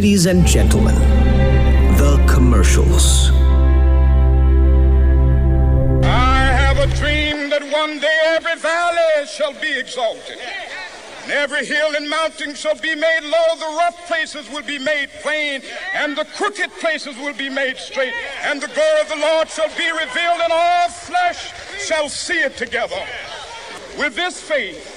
Ladies and gentlemen, the commercials. I have a dream that one day every valley shall be exalted. And every hill and mountain shall be made low. The rough places will be made plain, and the crooked places will be made straight. And the glory of the Lord shall be revealed, and all flesh shall see it together. With this faith,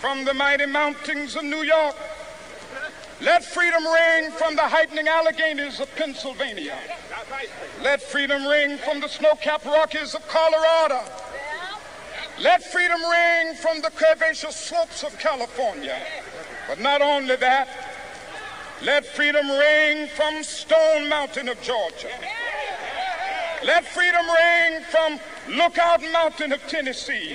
From the mighty mountains of New York, let freedom ring. From the heightening Alleghenies of Pennsylvania, let freedom ring. From the snow-capped Rockies of Colorado, let freedom ring. From the curvaceous slopes of California. But not only that, let freedom ring from Stone Mountain of Georgia. Let freedom ring from Lookout Mountain of Tennessee.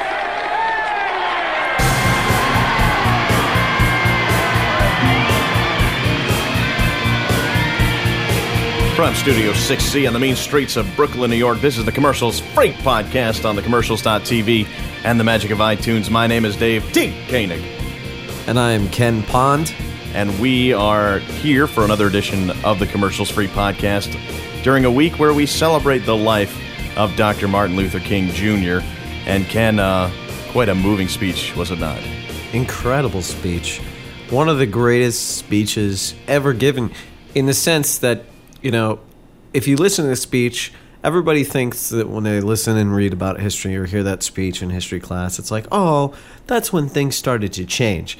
From Studio 6C on the mean streets of Brooklyn, New York, this is the Commercials Freight Podcast on thecommercials.tv and the magic of iTunes. My name is Dave T. Koenig. And I am Ken Pond. And we are here for another edition of the Commercials Freight Podcast during a week where we celebrate the life of Dr. Martin Luther King Jr. And Ken, quite a moving speech, was it not? Incredible speech. One of the greatest speeches ever given, in the sense that, you know, if you listen to the speech, everybody thinks that when they listen and read about history or hear that speech in history class, it's like, oh, that's when things started to change.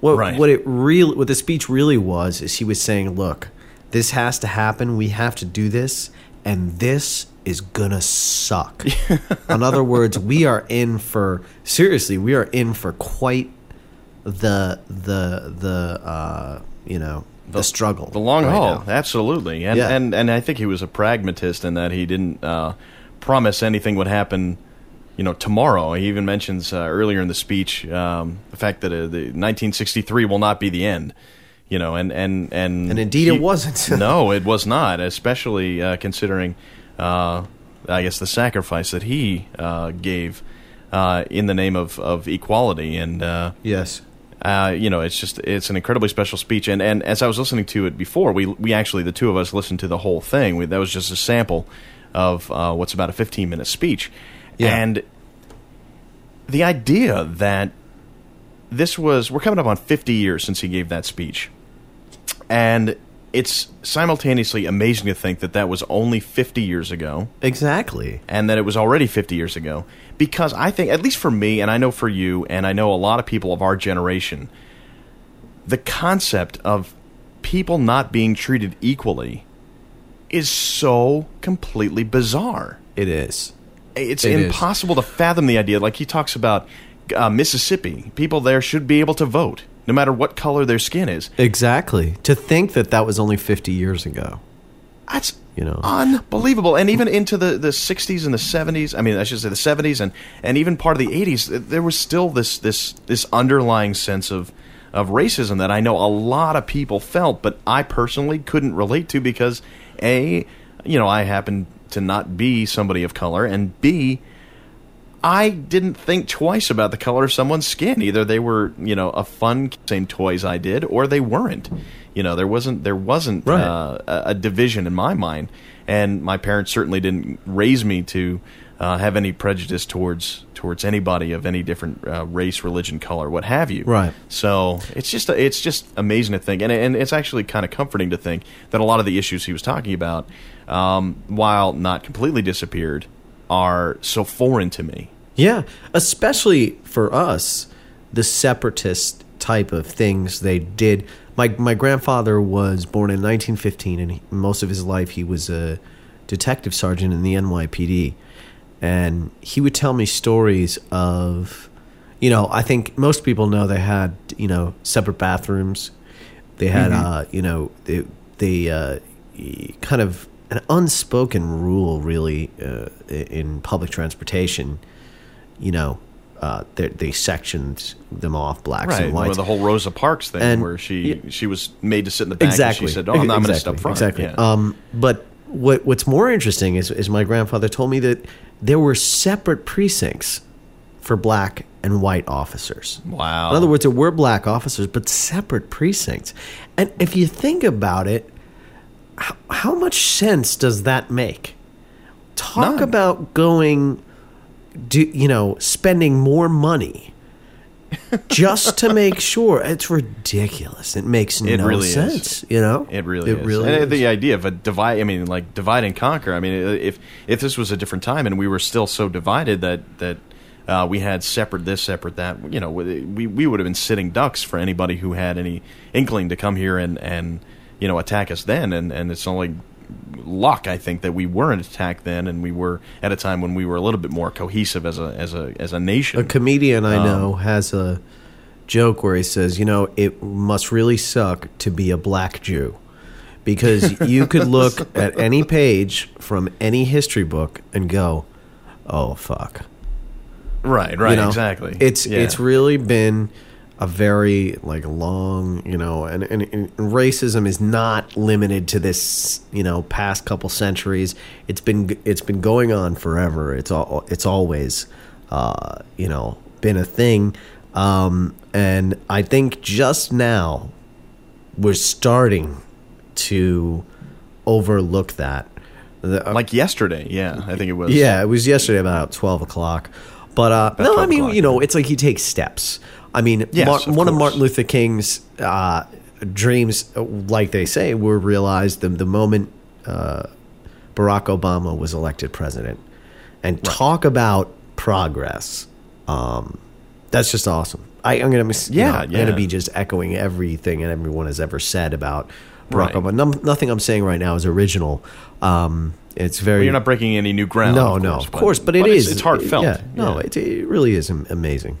What the speech really was is he was saying, look, this has to happen. We have to do this. And this is gonna suck. In other words, we are in for quite the struggle. The long haul, right? Absolutely. And I think he was a pragmatist in that he didn't promise anything would happen, tomorrow. He even mentions earlier in the speech the fact that the 1963 will not be the end, And indeed it wasn't. No, it was not, especially considering, I guess, the sacrifice that he gave in the name of equality. And yes. It's an incredibly special speech. And as I was listening to it before, we actually, the two of us, listened to the whole thing. That was just a sample of what's about a 15-minute speech. Yeah. And the idea that we're coming up on 50 years since he gave that speech. And it's simultaneously amazing to think that was only 50 years ago. Exactly. And that it was already 50 years ago. Because I think, at least for me, and I know for you, and I know a lot of people of our generation, the concept of people not being treated equally is so completely bizarre. It is. It's impossible to fathom the idea. Like he talks about Mississippi. People there should be able to vote. no matter what color their skin is. Exactly. To think that that was only 50 years ago. That's unbelievable. And even into the 60s and the 70s, I mean, I should say the 70s and even part of the 80s, there was still this underlying sense of racism that I know a lot of people felt, but I personally couldn't relate to because, A, I happen to not be somebody of color, and B, I didn't think twice about the color of someone's skin. Either they were, a fun same toys I did, or they weren't. There wasn't right. a division in my mind, and my parents certainly didn't raise me to have any prejudice towards anybody of any different race, religion, color, what have you. Right. So it's just amazing to think, and it's actually kind of comforting to think that a lot of the issues he was talking about, while not completely disappeared, are so foreign to me. Yeah, especially for us, the separatist type of things they did. My grandfather was born in 1915, and most of his life he was a detective sergeant in the NYPD. And he would tell me stories of, I think most people know they had, separate bathrooms. They had, they kind of an unspoken rule, really, in public transportation, they sectioned them off, blacks and whites. Right, the whole Rosa Parks thing, where she was made to sit in the back. Exactly. And she said, "Oh, I'm not going to step front." Exactly. Yeah. But what's more interesting is my grandfather told me that there were separate precincts for black and white officers. Wow. In other words, there were black officers, but separate precincts. And if you think about it, how much sense does that make? Talk None. About going, spending more money just to make sure. It's ridiculous. It makes no really sense. Is. It really is. Really, and the idea of a divide. I mean, like divide and conquer. I mean, if this was a different time and we were still so divided that we had separate this, separate that. We would have been sitting ducks for anybody who had any inkling to come here and attack us then, and it's only luck, I think, that we weren't attacked then, and we were at a time when we were a little bit more cohesive as a nation. A comedian I know has a joke where he says, it must really suck to be a black Jew, because you could look at any page from any history book and go, oh fuck, right, exactly. It's really been a very long, and racism is not limited to this, past couple centuries. It's been going on forever. It's always, been a thing. And I think just now we're starting to overlook that. Like yesterday. Yeah, I think it was. Yeah, it was yesterday about 12 o'clock. But it's like he takes steps. I mean, yes, one of Martin Luther King's dreams, like they say, were realized the moment Barack Obama was elected president. And right. Talk about progress. That's just awesome. I'm going to be just echoing everything and everyone has ever said about Barack Obama. Nothing I'm saying right now is original. It's very. Well, you're not breaking any new ground. No, of course, but it is. It's heartfelt. It really is amazing.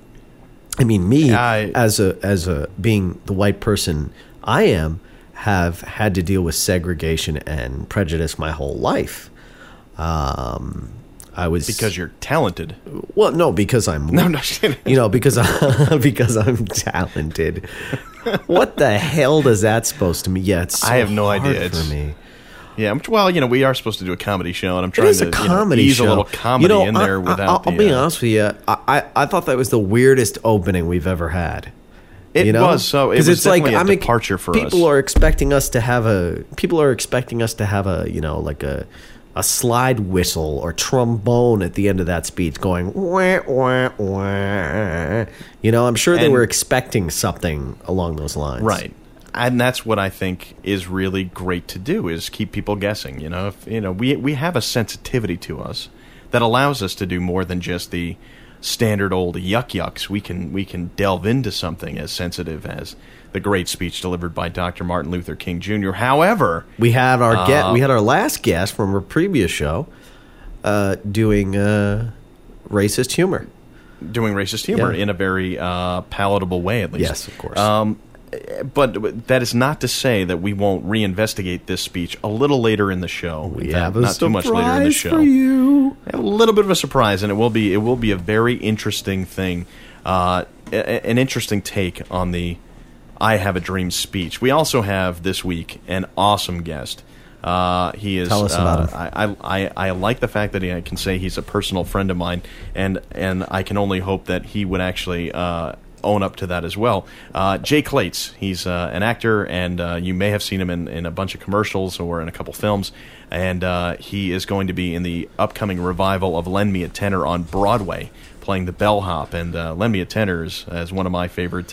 I mean, as a being the white person I am, have had to deal with segregation and prejudice my whole life. I was because you're talented. Well, no, because I'm because I'm talented. What the hell does that supposed to mean? Yeah, it's so I have no hard idea for me. Yeah, well, we are supposed to do a comedy show, and I'm trying to ease a little comedy in there without. I'll be honest with you, I thought that was the weirdest opening we've ever had. It was definitely a departure for us. People are expecting us to have a a slide whistle or trombone at the end of that speech going wah, wah, wah. I'm sure they were expecting something along those lines, right? And that's what I think is really great to do, is keep people guessing. We have a sensitivity to us that allows us to do more than just the standard old yuck yucks. We can delve into something as sensitive as the great speech delivered by Dr. Martin Luther King Jr. However, we had our last guest from a previous show doing racist humor. doing racist humor in a very palatable way, at least. Yes, of course. But that is not to say that we won't reinvestigate this speech a little later in the show. We have not too much later in the show. For you. A little bit of a surprise, and it will be a very interesting thing, an interesting take on the "I Have a Dream" speech. We also have this week an awesome guest. He is. Tell us about him. I like the fact that I can say he's a personal friend of mine, and I can only hope that he would actually own up to that as well. Jay Klaitz, he's an actor, and you may have seen him in a bunch of commercials or in a couple films, and he is going to be in the upcoming revival of Lend Me a Tenor on Broadway, playing the bellhop, and Lend Me a Tenor is one of my favorite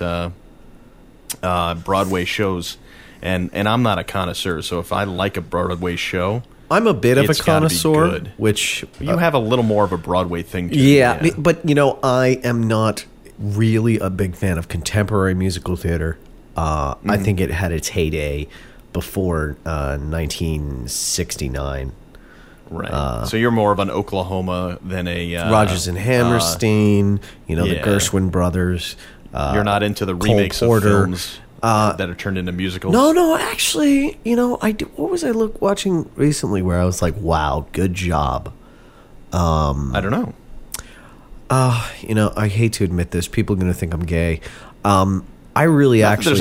Broadway shows, and I'm not a connoisseur, so if I like a Broadway show... I'm a bit of a connoisseur, which... You have a little more of a Broadway thing to do. Yeah, but, I am not... really a big fan of contemporary musical theater. I think it had its heyday before 1969. Right. So you're more of an Oklahoma than a... Rodgers and Hammerstein, the Gershwin brothers. You're not into the remakes of films that are turned into musicals? No, actually, what was I watching recently where I was like, wow, good job. I don't know. I hate to admit this. People are going to think I'm gay. Not that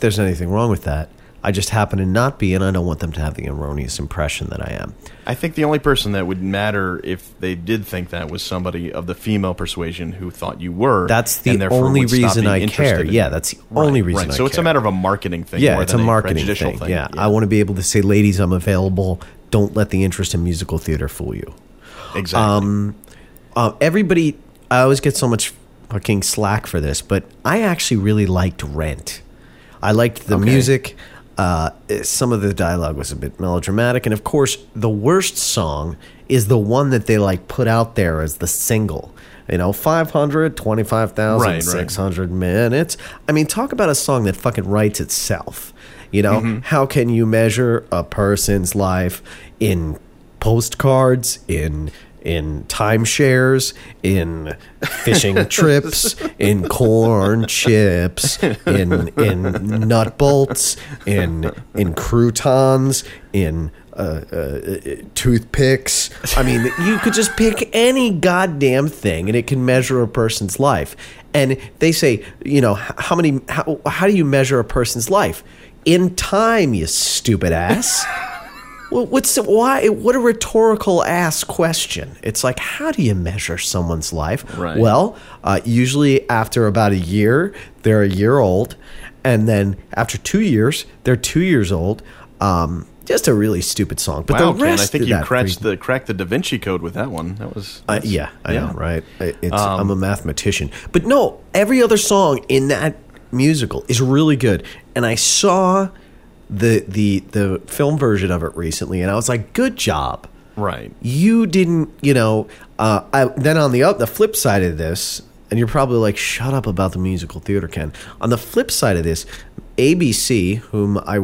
there's anything wrong with that. I just happen to not be, and I don't want them to have the erroneous impression that I am. I think the only person that would matter if they did think that was somebody of the female persuasion who thought you were. That's the only reason I care. Yeah, that's the only reason I care. So it's a matter of a marketing thing. Yeah, it's a marketing thing. Yeah, I want to be able to say, ladies, I'm available. Don't let the interest in musical theater fool you. Exactly. Everybody, I always get so much fucking slack for this, but I actually really liked Rent. I liked the music. Some of the dialogue was a bit melodramatic, and of course, the worst song is the one that they put out there as the single. 525,600 minutes. I mean, talk about a song that fucking writes itself. How can you measure a person's life in postcards, in timeshares, in fishing trips, in corn chips, in nut bolts, in croutons, in toothpicks. I mean, you could just pick any goddamn thing, and it can measure a person's life. And they say, how do you measure a person's life? In time, you stupid ass. What a rhetorical ass question. It's like, how do you measure someone's life? Right. Well, usually after about a year, they're a year old. And then after 2 years, they're 2 years old. Just a really stupid song. But the rest, Ken, I think you cracked the Da Vinci Code with that one. That was I know, right? I'm a mathematician. But no, every other song in that musical is really good. And I saw the film version of it recently, and I was like, good job. Right. You didn't, then on the flip side of this, and you're probably like, shut up about the musical theater, Ken. On the flip side of this, ABC, whom I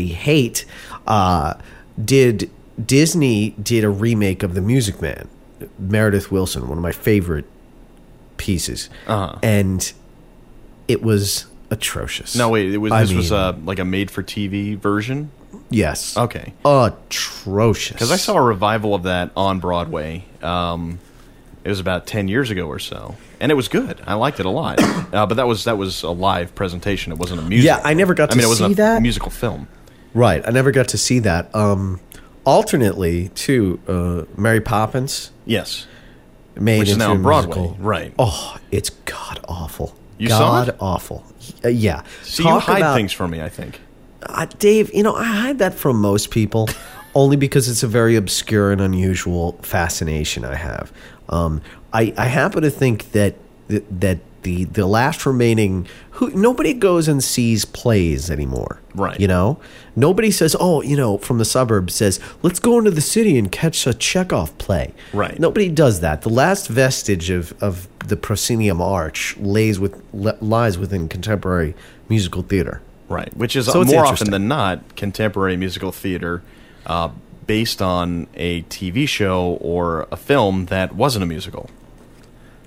hate, Disney did a remake of The Music Man, Meredith Wilson, one of my favorite pieces. Uh-huh. And it was atrocious. No, wait. This was a made-for-TV version. Yes. Okay. Atrocious. Because I saw a revival of that on Broadway. It was about 10 years ago or so, and it was good. I liked it a lot. But that was a live presentation. It wasn't a musical. Yeah, I never got to see that. It wasn't a musical film. Right. I never got to see that. Alternately, too, Mary Poppins. Yes. Which is now on Broadway. Right. Oh, it's god awful. You saw it? God awful. Yeah. So you hide things from me, I think. Dave, I hide that from most people only because it's a very obscure and unusual fascination I have. I happen to think that the last remaining... nobody goes and sees plays anymore. Right. Nobody says, from the suburbs says, let's go into the city and catch a Chekhov play. Right. Nobody does that. The last vestige of the proscenium arch lies within contemporary musical theater. Right. Which is more often than not contemporary musical theater based on a TV show or a film that wasn't a musical.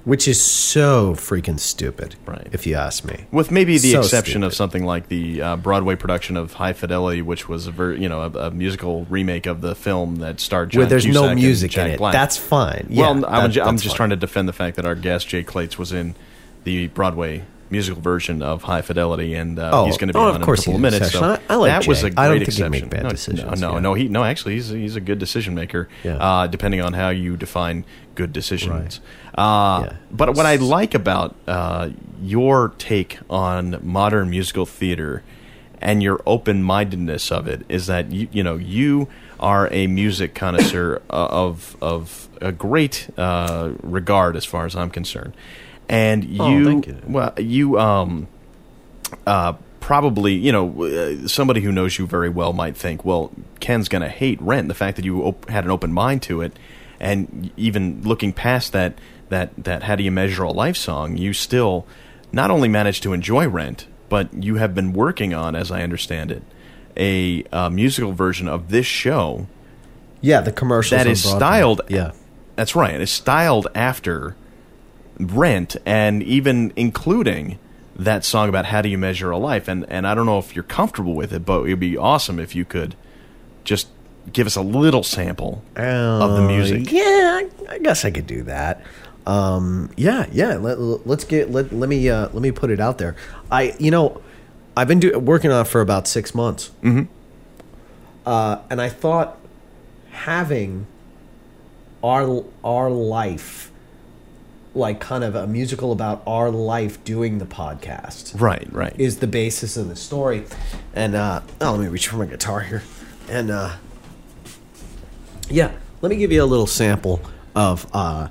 Which is so freaking stupid, right? If you ask me. With maybe the exception of something like the Broadway production of High Fidelity, which was a musical remake of the film that starred John Cusack. Where there's no music in it. That's fine. Well, yeah, I'm just trying to defend the fact that our guest, Jay Klaitz, was in the Broadway musical version of High Fidelity, and he's going to be on in a couple of minutes. So I like that Jay. Was a great I don't think exception. He'd make bad decisions. Actually, he's a good decision maker. Yeah. Depending on how you define good decisions. Right. Yeah. But what I like about your take on modern musical theater and your open-mindedness of it is that you are a music connoisseur of a great regard, as far as I'm concerned. And probably, somebody who knows you very well might think, well, Ken's going to hate Rent. The fact that you had an open mind to it, and even looking past that how do you measure a life song, you still not only managed to enjoy Rent, but you have been working on, as I understand it, a musical version of this show. Yeah, the commercials that is styled. Yeah, that's right. It's styled after Rent, and even including that song about how do you measure a life, and I don't know if you're comfortable with it, but it would be awesome if you could just give us a little sample of the music. Yeah, I guess I could do that. Let me put it out there. I've been working on it for about 6 months, mm-hmm. And I thought having our life, like kind of a musical about our life doing the podcast. Right. Is the basis of the story. And, let me reach for my guitar here. And, let me give you a little sample of our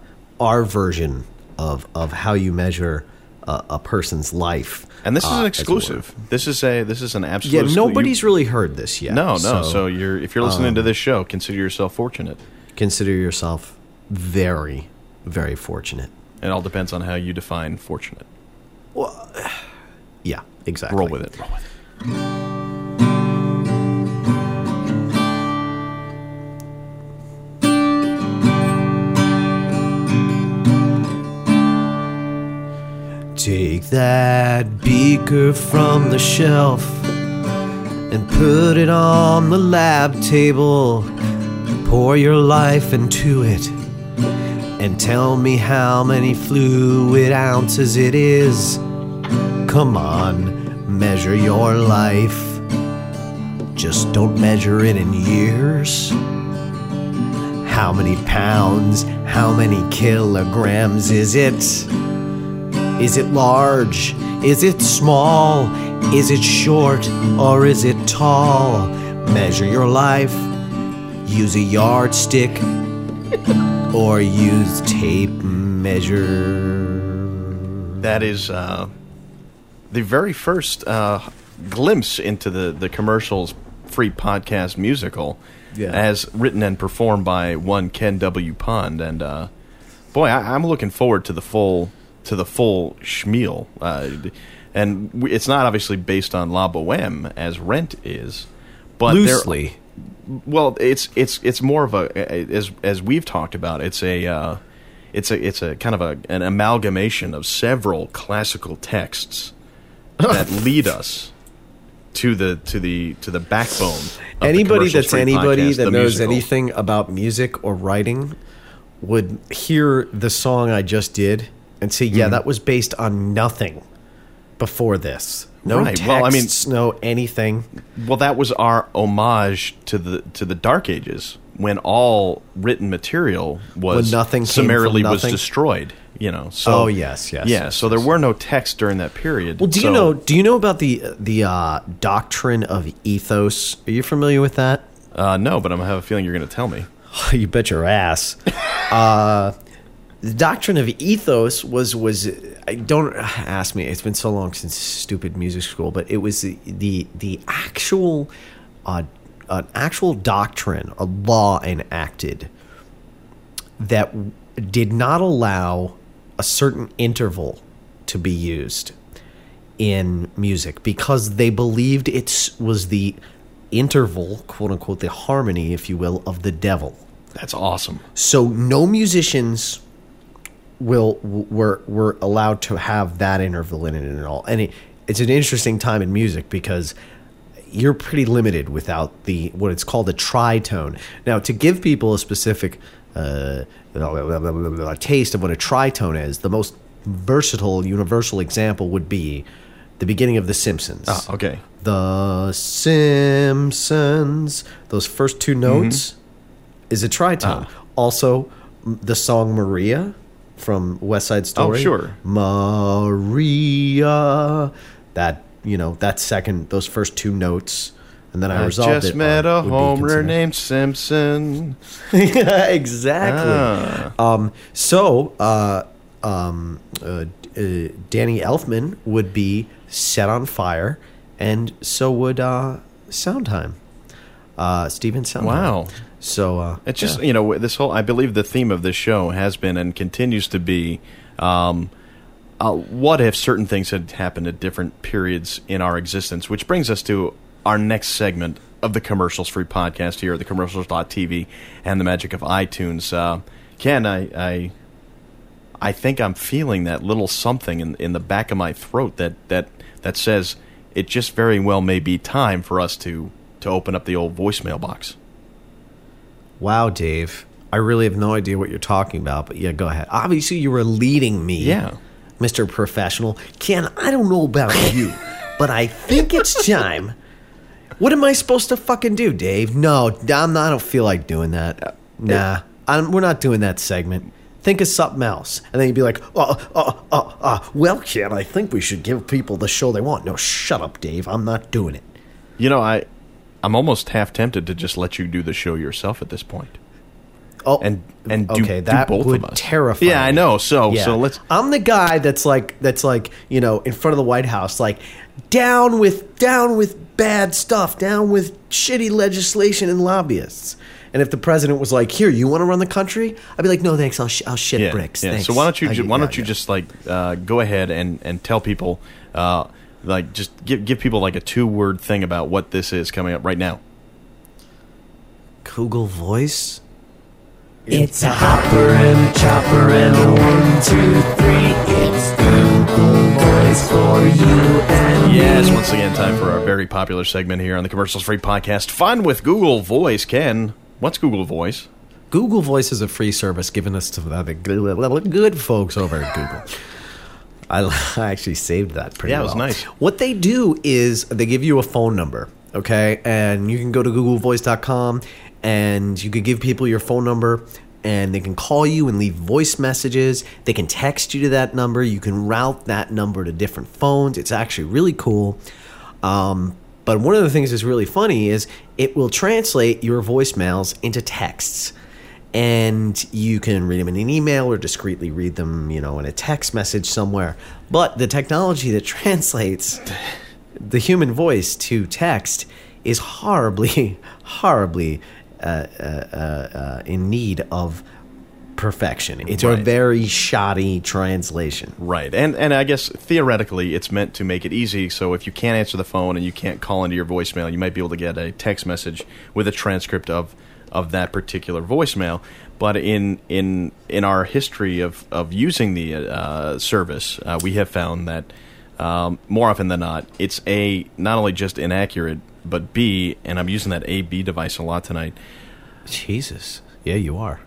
version of how you measure a person's life. And this is an exclusive. This is an absolute. Yeah, nobody's really heard this yet. No. So if you're listening to this show, consider yourself fortunate. Consider yourself very, very fortunate. It all depends on how you define fortunate. Well, yeah, exactly. Roll with it. Take that beaker from the shelf and put it on the lab table. Pour your life into it. And tell me how many fluid ounces it is. Come on, measure your life. Just don't measure it in years. How many pounds, how many kilograms is it? Is it large? Is it small? Is it short or is it tall? Measure your life. Use a yardstick. Or use tape measure. That is the very first glimpse into the commercials free podcast musical, as written and performed by one Ken W. Pond. And I'm looking forward to the full schmeal. And it's not obviously based on La Boheme as Rent is, but loosely. Well, it's more of a, as we've talked about, it's a kind of an amalgamation of several classical texts that lead us to the backbone of anybody that knows anything about music or writing would hear the song I just did and say, yeah, that was based on nothing before this. No texts, no anything. Well, that was our homage to the Dark Ages, when all written material was destroyed. So yes. Yeah, so there were no texts during that period. Well, do you know about the doctrine of ethos? Are you familiar with that? No, but I have a feeling you're going to tell me. You bet your ass. The doctrine of ethos was don't ask me. It's been so long since stupid music school, but it was the actual an actual doctrine, a law enacted that did not allow a certain interval to be used in music because they believed it was the interval, quote unquote, the harmony, if you will, of the devil. That's awesome. So no musicians were allowed to have that interval in it and all. And it's an interesting time in music because you're pretty limited without what it's called a tritone. Now, to give people a specific taste of what a tritone is, the most versatile, universal example would be the beginning of The Simpsons. Oh, okay. The Simpsons. Those first two notes is a tritone. Also, the song Maria from West Side Story. Oh, sure. Maria. That second, those first two notes, and then I resolved it. I just met a homer named Simpson. Yeah, exactly. Danny Elfman would be set on fire, and so would Sondheim. Stephen Sondheim. Wow. So it's just this whole. I believe the theme of this show has been and continues to be. What if certain things had happened at different periods in our existence? Which brings us to our next segment of the Commercials Free Podcast here at the Commercials.tv and the magic of iTunes. Ken, I think I'm feeling that little something in the back of my throat that says it just very well may be time for us to open up the old voicemail box. Wow, Dave. I really have no idea what you're talking about, but yeah, go ahead. Obviously, you were leading me. Yeah. Mr. Professional. Ken, I don't know about you, but I think it's time. What am I supposed to fucking do, Dave? No, I don't feel like doing that. Nah, we're not doing that segment. Think of something else. And then you'd be like, well, Ken, I think we should give people the show they want. No, shut up, Dave. I'm not doing it. I'm almost half tempted to just let you do the show yourself at this point. Oh, and that both would of us. Terrify. Yeah, me. I know. So let's. I'm the guy that's like in front of the White House, like down with bad stuff, down with shitty legislation and lobbyists. And if the president was like, "Here, you want to run the country?" I'd be like, "No, thanks. I'll shit bricks." Yeah. Thanks. So why don't you just go ahead and tell people just give people like a 2-word thing about what this is coming up right now. Google Voice. It's a hopper and a chopper and a 1, 2, 3. It's Google Voice for you and me. Yes, once again, time for our very popular segment here on the Commercials Free Podcast. Fun with Google Voice. Ken, what's Google Voice? Google Voice is a free service given us to the good folks over at Google. I actually saved that pretty well. Yeah, it was nice. What they do is they give you a phone number, okay? And you can go to googlevoice.com. And you could give people your phone number, and they can call you and leave voice messages. They can text you to that number. You can route that number to different phones. It's actually really cool. But one of the things that's really funny is it will translate your voicemails into texts. And you can read them in an email or discreetly read them, in a text message somewhere. But the technology that translates the human voice to text is horribly, horribly in need of perfection. It's a very shoddy translation. Right. And I guess theoretically it's meant to make it easy, so if you can't answer the phone and you can't call into your voicemail, you might be able to get a text message with a transcript of that particular voicemail. But in our history of using the service, we have found that more often than not, it's A, not only just inaccurate, but B, and I'm using that A-B device a lot tonight. Jesus. Yeah, you are.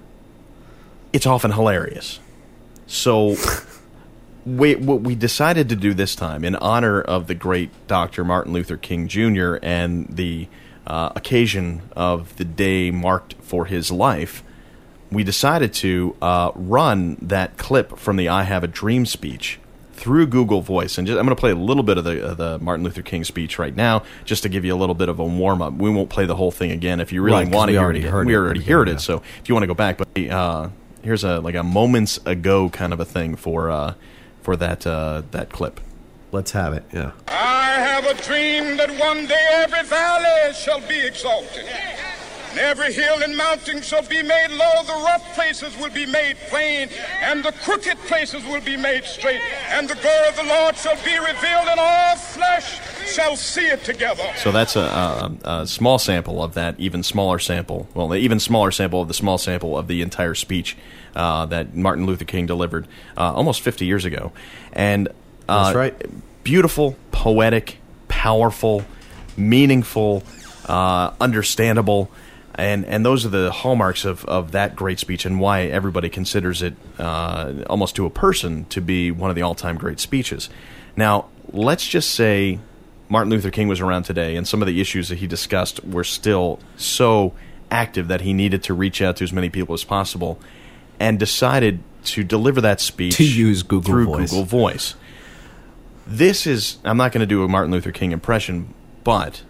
It's often hilarious. So what we decided to do this time, in honor of the great Dr. Martin Luther King Jr. and the occasion of the day marked for his life, we decided to run that clip from the I Have a Dream speech through Google Voice, and I'm going to play a little bit of the Martin Luther King speech right now, just to give you a little bit of a warm up. We won't play the whole thing again if you really want to hear it. We already heard it, so if you want to go back, but here's a moments ago kind of a thing for that clip. Let's have it. Yeah. I have a dream that one day every valley shall be exalted. And every hill and mountain shall be made low. The rough places will be made plain, and the crooked places will be made straight. And the glory of the Lord shall be revealed, and all flesh shall see it together. So that's a small sample of that even smaller sample. Well, the even smaller sample of the small sample of the entire speech that Martin Luther King delivered almost 50 years ago. And that's right. Beautiful, poetic, powerful, meaningful, understandable, and those are the hallmarks of that great speech, and why everybody considers it almost to a person to be one of the all-time great speeches. Now, let's just say Martin Luther King was around today, and some of the issues that he discussed were still so active that he needed to reach out to as many people as possible, and decided to deliver that speech to use Google Voice. This is, I'm not going to do a Martin Luther King impression, but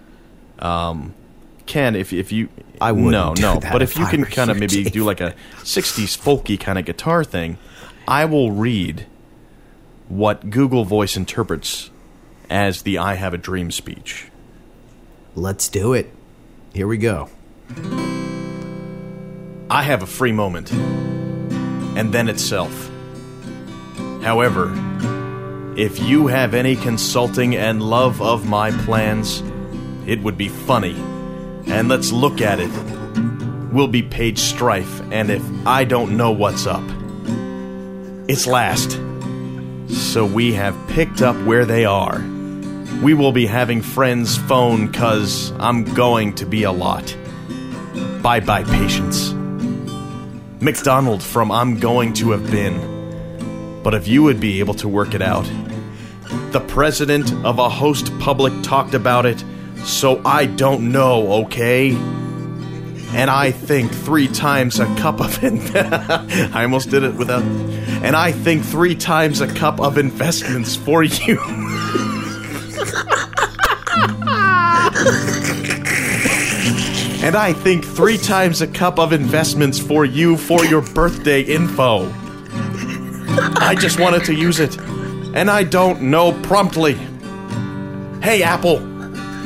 Ken, if you, I wouldn't do that, but if you can kind of maybe do like a 60s folky kind of guitar thing, I will read what Google Voice interprets as the I Have a Dream speech. Let's do it. Here we go. I have a free moment, and then itself. However, if you have any consulting and love of my plans, it would be funny. And let's look at it. We'll be page strife, and if I don't know what's up, it's last. So we have picked up where they are. We will be having friends phone, 'cause I'm going to be a lot. Bye-bye, patience. McDonald from I'm going to have been. But if you would be able to work it out. The president of a host public talked about it, so I don't know, okay? And I think 3 times a cup of... I almost did it without... And I think 3 times a cup of investments for you. And I think 3 times a cup of investments for you for your birthday info. I just wanted to use it, and I don't know promptly. Hey, Apple,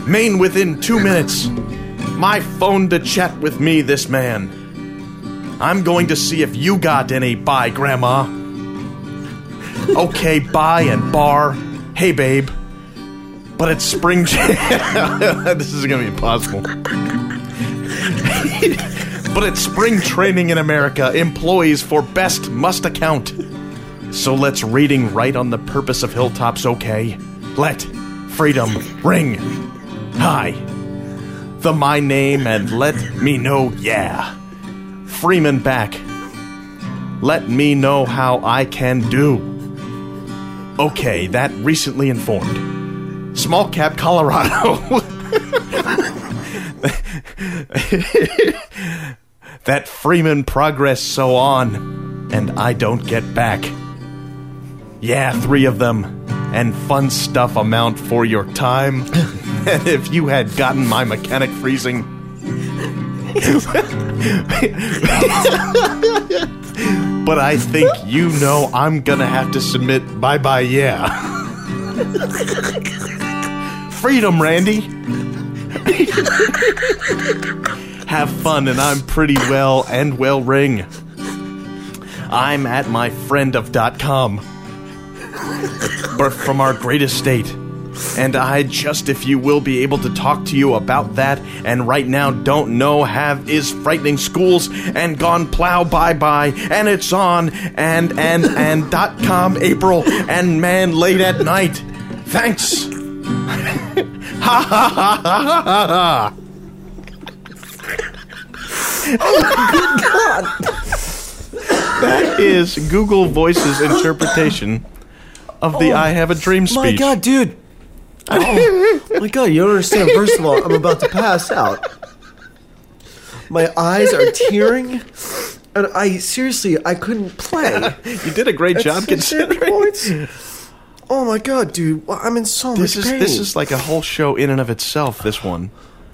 Maine within 2 minutes. My phone to chat with me, this man. I'm going to see if you got any. Bye, Grandma. Okay, bye and bar. Hey, babe. But it's spring... This is going to be impossible. But it's spring training in America. Employees for best must account. So let's reading right on the purpose of hilltops, okay? Let freedom ring. Hi. The my name and let me know, yeah. Freeman back. Let me know how I can do. Okay, that recently informed. Small cap Colorado. That Freeman progress so on, and I don't get back. Yeah, 3 of them, and fun stuff amount for your time. And if you had gotten my mechanic freezing... But I think you know I'm gonna have to submit bye-bye, yeah. Freedom, Randy. Have fun, and I'm pretty well and well ring. I'm at my friend of .com. But from our great estate, and I just, if you will, be able to talk to you about that, and right now don't know have is frightening schools and gone plow bye-bye, and it's on and .com April and man late at night. Thanks. Ha ha ha ha ha ha. Oh good God. That is Google Voice's interpretation of the I Have a Dream speech. My God, dude. Oh, my God, you don't understand. First of all, I'm about to pass out. My eyes are tearing, and I couldn't play. You did a great job considering. Oh, my God, dude. I'm in so much pain. This is like a whole show in and of itself, this one.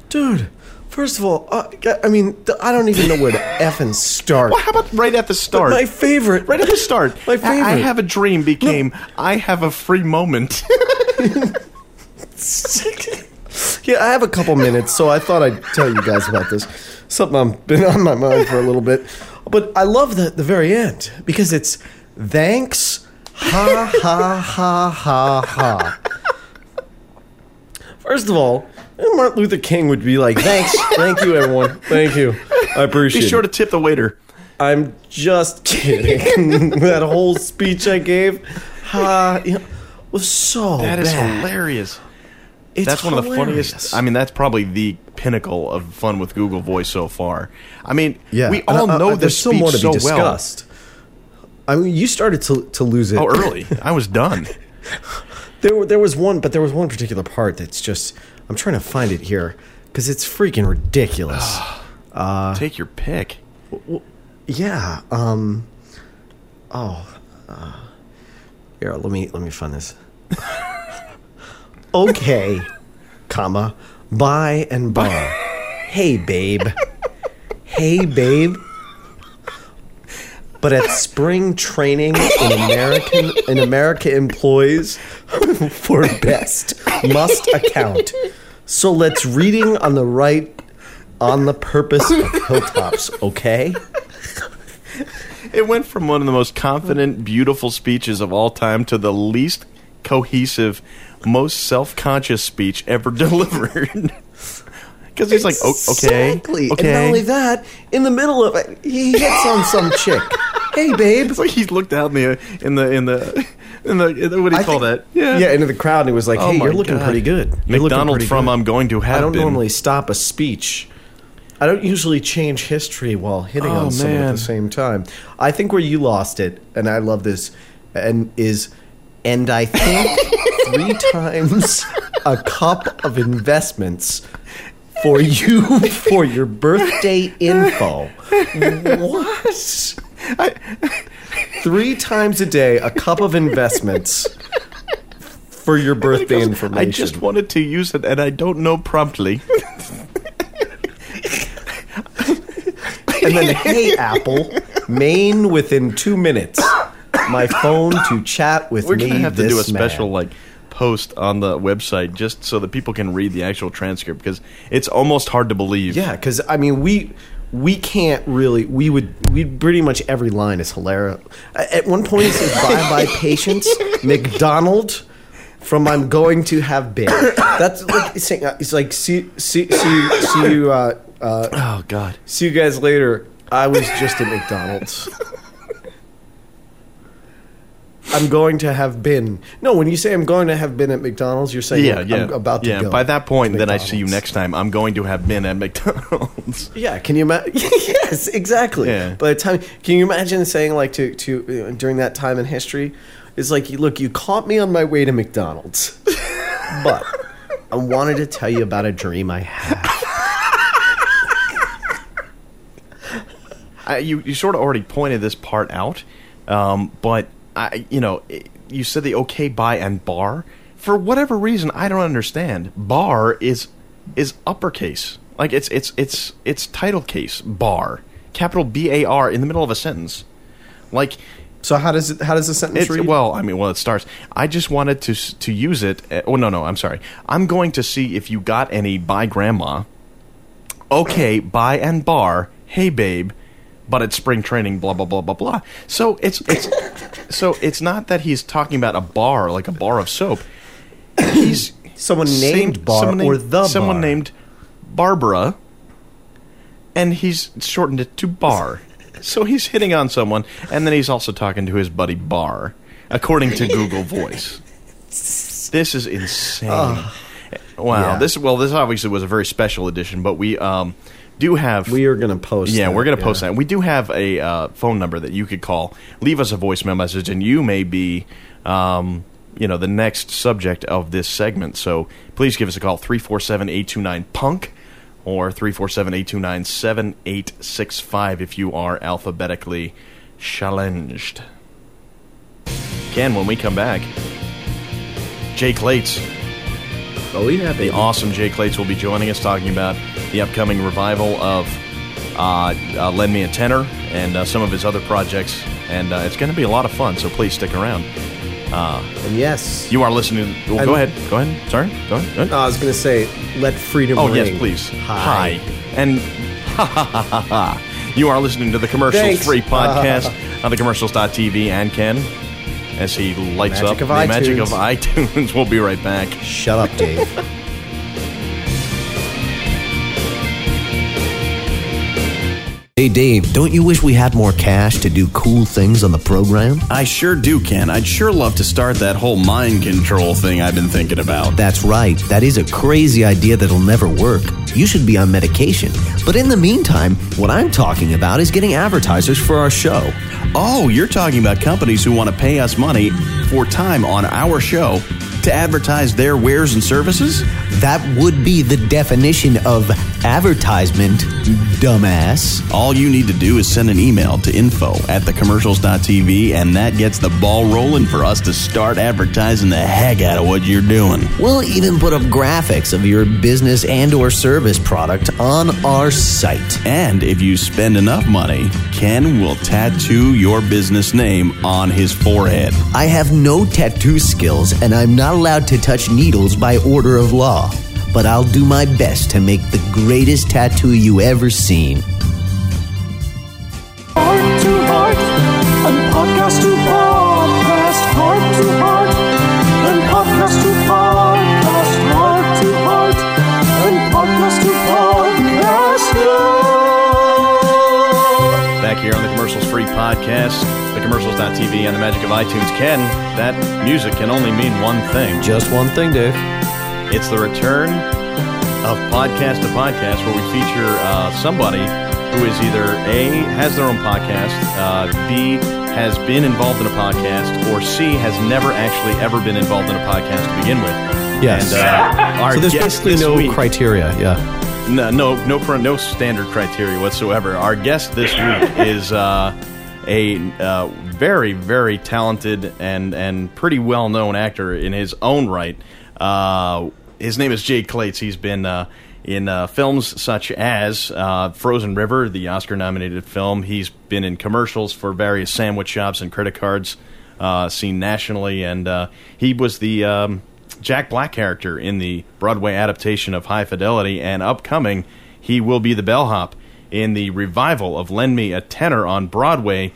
Dude. First of all, I don't even know where to effing start. Well, how about right at the start? But my favorite. Right at the start. My favorite. I have a dream became I have a free moment. Yeah, I have a couple minutes, so I thought I'd tell you guys about this. something that's been on my mind for a little bit. But I love the very end because it's thanks, ha, ha, ha, ha, ha. First of all, Martin Luther King would be like, thanks, thank you, everyone, thank you, I appreciate it. Be sure to tip the waiter. I'm just kidding. That whole speech I gave was so bad. That is hilarious. That's one of the funniest. I mean, that's probably the pinnacle of fun with Google Voice so far. I mean, we all know this speech so well. There's still more to be discussed. I mean, you started to lose it. Oh, early. I was done. There was one particular part that's just, I'm trying to find it here because it's freaking ridiculous. Take your pick. Yeah. Here, let me find this. Okay, comma, bye and bar. Hey, babe. Hey, babe. But at spring training in America employees for best must account. So let's reading on the right on the purpose of hilltops, okay? It went from one of the most confident, beautiful speeches of all time to the least cohesive, most self-conscious speech ever delivered. Because he's like, okay. And not only that, in the middle of it, he hits on some chick. Hey, babe. It's like he looked out in the what do you call that? Yeah, into the crowd, and he was like, hey, you're looking pretty good. McDonald from I'm going to have. I don't normally stop a speech. I don't usually change history while hitting on someone at the same time. I think where you lost it, and I love this, and I think 3 times a cup of investments for you for your birthday info. What? 3 times a day, a cup of investments for your birthday information. I just wanted to use it, and I don't know promptly. And then, hey, Apple, Maine within 2 minutes. My phone to chat with me. We're going to have to do a special post on the website just so that people can read the actual transcript because it's almost hard to believe. Yeah, because, I mean, we can't really... We pretty much every line is hilarious. At one point it says, bye-bye patience, McDonald from I'm going to have been. That's like... It's like, see you... oh, God. See you guys later. I was just at McDonald's. I'm going to have been. No, when you say I'm going to have been at McDonald's, you're saying I'm about to go. By that point, then I see you next time. I'm going to have been at McDonald's. Yeah, can you imagine? Yes, exactly. Yeah. By the time, can you imagine saying to during that time in history, it's like, look, you caught me on my way to McDonald's, but I wanted to tell you about a dream I had. You sort of already pointed this part out, but. You said the okay, bye, and bar. For whatever reason, I don't understand. Bar is uppercase. Like it's title case bar, capital B-A-R in the middle of a sentence. Like, so how does the sentence read? Well, I mean, it starts. I just wanted to use it. No, I'm sorry. I'm going to see if you got any by grandma. Okay, bye and bar. Hey, babe. But it's spring training, blah blah blah blah blah. So it's not that he's talking about a bar like a bar of soap. He's someone named Barbara, and he's shortened it to Bar. So he's hitting on someone, and then he's also talking to his buddy Bar, according to Google Voice. This is insane. Wow. Yeah. This obviously was a very special edition, but we're going to post that. We do have a phone number that you could call. Leave us a voicemail message, and you may be, the next subject of this segment. So please give us a call, 347-829-PUNK or 347-829-7865 if you are alphabetically challenged. Ken, when we come back, Jay Klaitz. Oh, yeah, the awesome Jay Klaitz will be joining us talking about the upcoming revival of Lend Me a Tenor and some of his other projects. And it's going to be a lot of fun, so please stick around. And yes. You are listening. Well, go ahead. Sorry. Go ahead. No, I was going to say, let freedom ring. Oh, yes, please. Hi. And ha ha ha ha ha. You are listening to the Commercials-Free Podcast on the commercials.tv. And Ken, as he lights up, the magic of iTunes. We'll be right back. Shut up, Dave. Hey, Dave, don't you wish we had more cash to do cool things on the program? I sure do, Ken. I'd sure love to start that whole mind control thing I've been thinking about. That's right. That is a crazy idea that'll never work. You should be on medication. But in the meantime, what I'm talking about is getting advertisers for our show. Oh, you're talking about companies who want to pay us money for time on our show to advertise their wares and services? That would be the definition of advertisement, dumbass. All you need to do is send an email to info@thecommercials.tv, and that gets the ball rolling for us to start advertising the heck out of what you're doing. We'll even put up graphics of your business and or service product on our site. And if you spend enough money, Ken will tattoo your business name on his forehead. I have no tattoo skills, and I'm not allowed to touch needles by order of law, but I'll do my best to make the greatest tattoo you ever seen. Heart to heart and podcast to podcast. Heart to heart and podcast to podcast. Heart to heart and podcast to podcast. Back here on the Commercials Free Podcast. Commercials.tv and the magic of iTunes. Ken, that music can only mean one thing. Just one thing, Dave. It's the return of Podcast to Podcast, where we feature somebody who is either A, has their own podcast, B, has been involved in a podcast, or C, has never actually ever been involved in a podcast to begin with. Yes. And, our so there's basically no week, criteria, yeah. No standard criteria whatsoever. Our guest this week is... A very, very talented and pretty well-known actor in his own right. His name is Jay Klaitz. He's been in films such as Frozen River, the Oscar-nominated film. He's been in commercials for various sandwich shops and credit cards, seen nationally. And he was the Jack Black character in the Broadway adaptation of High Fidelity. And upcoming, he will be the bellhop in the revival of Lend Me a Tenor on Broadway.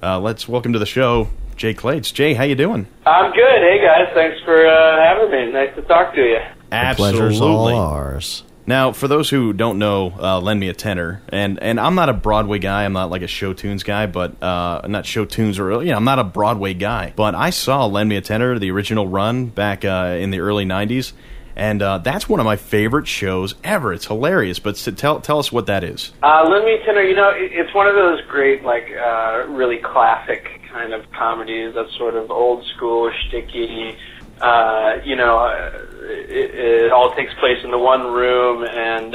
Let's welcome to the show Jay Klaitz. Jay, how you doing? I'm good. Hey, guys. Thanks for having me. Nice to talk to you. Absolutely. The pleasure's all ours. Now, for those who don't know Lend Me a Tenor, and I'm not a Broadway guy. I'm not like a show tunes guy, but not show tunes or, you know, I'm not a Broadway guy. But I saw Lend Me a Tenor, the original run, back in the early 90s. And that's one of my favorite shows ever. It's hilarious, but tell us what that is. Lend Me a Tenor, you know, it's one of those great, like, really classic kind of comedies that's sort of old school, shticky. You know, it all takes place in the one room, and,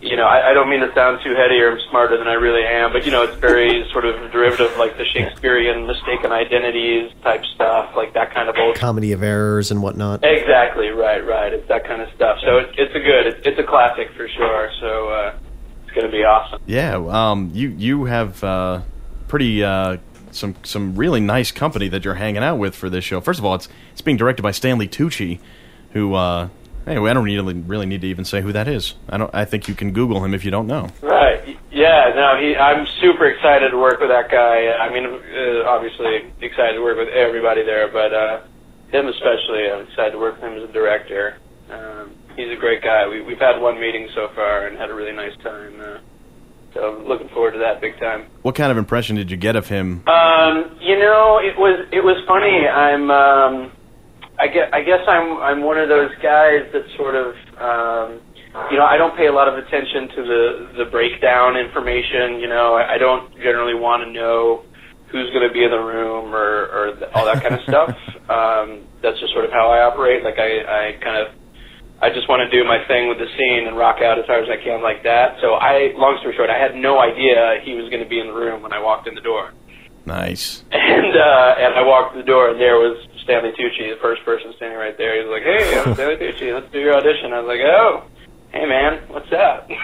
you know, I don't mean to sound too heady or I'm smarter than I really am, but, you know, it's very sort of derivative, like the Shakespearean mistaken identities type stuff, like that kind of old... Comedy of errors and whatnot. Exactly, right. It's that kind of stuff. So it's a classic for sure, so it's going to be awesome. Yeah, you have pretty... some really nice company that you're hanging out with for this show. First of all, it's being directed by Stanley Tucci, who... Anyway, I don't really need to even say who that is. I think you can Google him if you don't know. Right. Yeah, no, I'm super excited to work with that guy. I mean, obviously excited to work with everybody there, but him especially, I'm excited to work with him as a director. He's a great guy. We've had one meeting so far and had a really nice time. So I'm looking forward to that big time. What kind of impression did you get of him? You know, it was funny. I guess I'm one of those guys that sort of, you know, I don't pay a lot of attention to the breakdown information. You know, I don't generally want to know who's going to be in the room or all that kind of stuff. That's just sort of how I operate. Like I just want to do my thing with the scene and rock out as hard as I can like that. So long story short, I had no idea he was going to be in the room when I walked in the door. Nice. And I walked to the door, and there was Stanley Tucci, the first person standing right there. He was like, "Hey, I'm Stanley Tucci. Let's do your audition." I was like, "Oh, hey, man, what's up?" So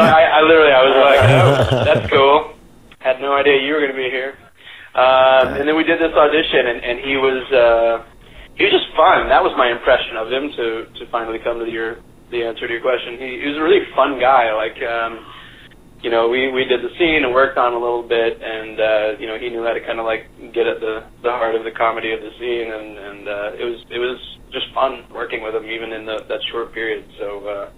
I was like, "Oh, that's cool. Had no idea you were going to be here." And then we did this audition, and he was just fun. That was my impression of him to finally come to your the answer to your question. He was a really fun guy. Like, you know, we did the scene and worked on it a little bit, and you know, he knew how to kind of like get at the heart of the comedy of the scene, and it was just fun working with him, even in that short period. So.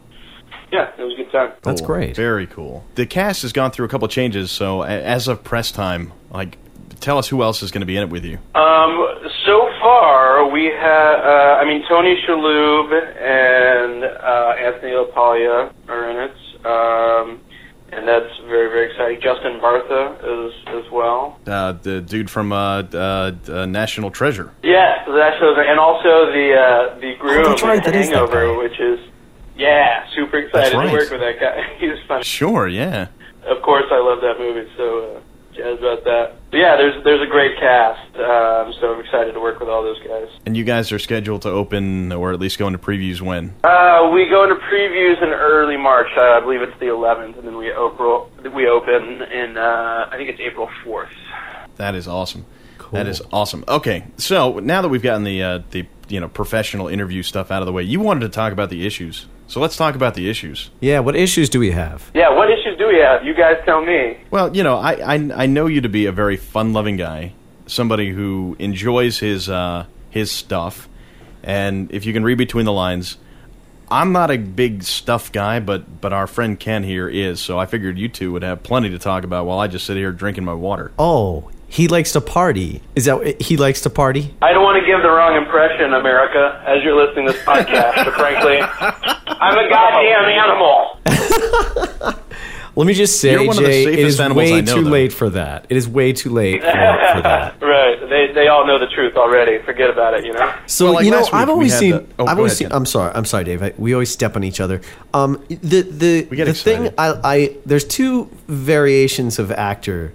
Yeah, it was a good time. Cool. That's great. Very cool. The cast has gone through a couple changes, so as of press time, like, tell us who else is going to be in it with you. So far, we have, Tony Shalhoub and Anthony LaPaglia are in it, and that's very, very exciting. Justin Bartha is as well. The dude from National Treasure. Yeah, and also the groom The Hangover, which is... Yeah, super excited to work with that guy. He was funny. Sure, yeah. Of course, I love that movie, so jazzed about that. But yeah, there's a great cast, so I'm excited to work with all those guys. And you guys are scheduled to open, or at least go into previews when? We go into previews in early March. I believe it's the 11th, and then we open in I think it's April 4th. That is awesome. Cool. That is awesome. Okay, so now that we've gotten the professional interview stuff out of the way, you wanted to talk about the issues. So let's talk about the issues. Yeah, what issues do we have? Yeah, what issues do we have? You guys tell me. Well, I know you to be a very fun-loving guy, somebody who enjoys his stuff, and if you can read between the lines, I'm not a big stuff guy, but our friend Ken here is, so I figured you two would have plenty to talk about while I just sit here drinking my water. Oh, he likes to party. Is that he likes to party? I don't want to give the wrong impression, America, as you're listening to this podcast. But frankly, I'm a goddamn animal. Let me just say, you're one Jay, of the safest animals I know. It is way too late for that. It is way too late for that. Right? They all know the truth already. Forget about it. You know. So I've always seen. I'm sorry, Dave. We always step on each other. The thing. There's two variations of actor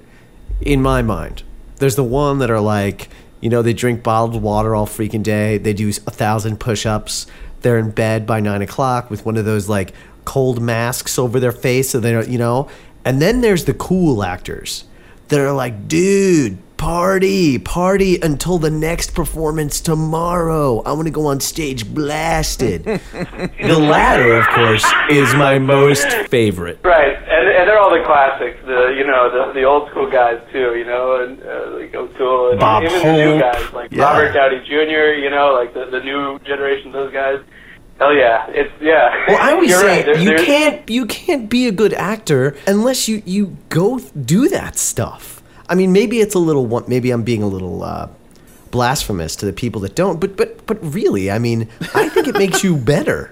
in my mind. There's the one that are like, they drink bottled water all freaking day. They do 1,000 push-ups. They're in bed by 9 o'clock with one of those, like, cold masks over their face. So they don't, And then there's the cool actors that are like, dude, party until the next performance tomorrow. I want to go on stage blasted. The latter, of course, is my most favorite. Right, and they're all the classics, the old school guys too, and like O'Toole and Bob even Hope. The new guys like Robert Downey Jr., like the new generation, those guys. Hell yeah. Well, I always say, right. You can't be a good actor unless you go do that stuff. I mean, maybe I'm being a little blasphemous to the people that don't, but really, I mean, I think it makes you better,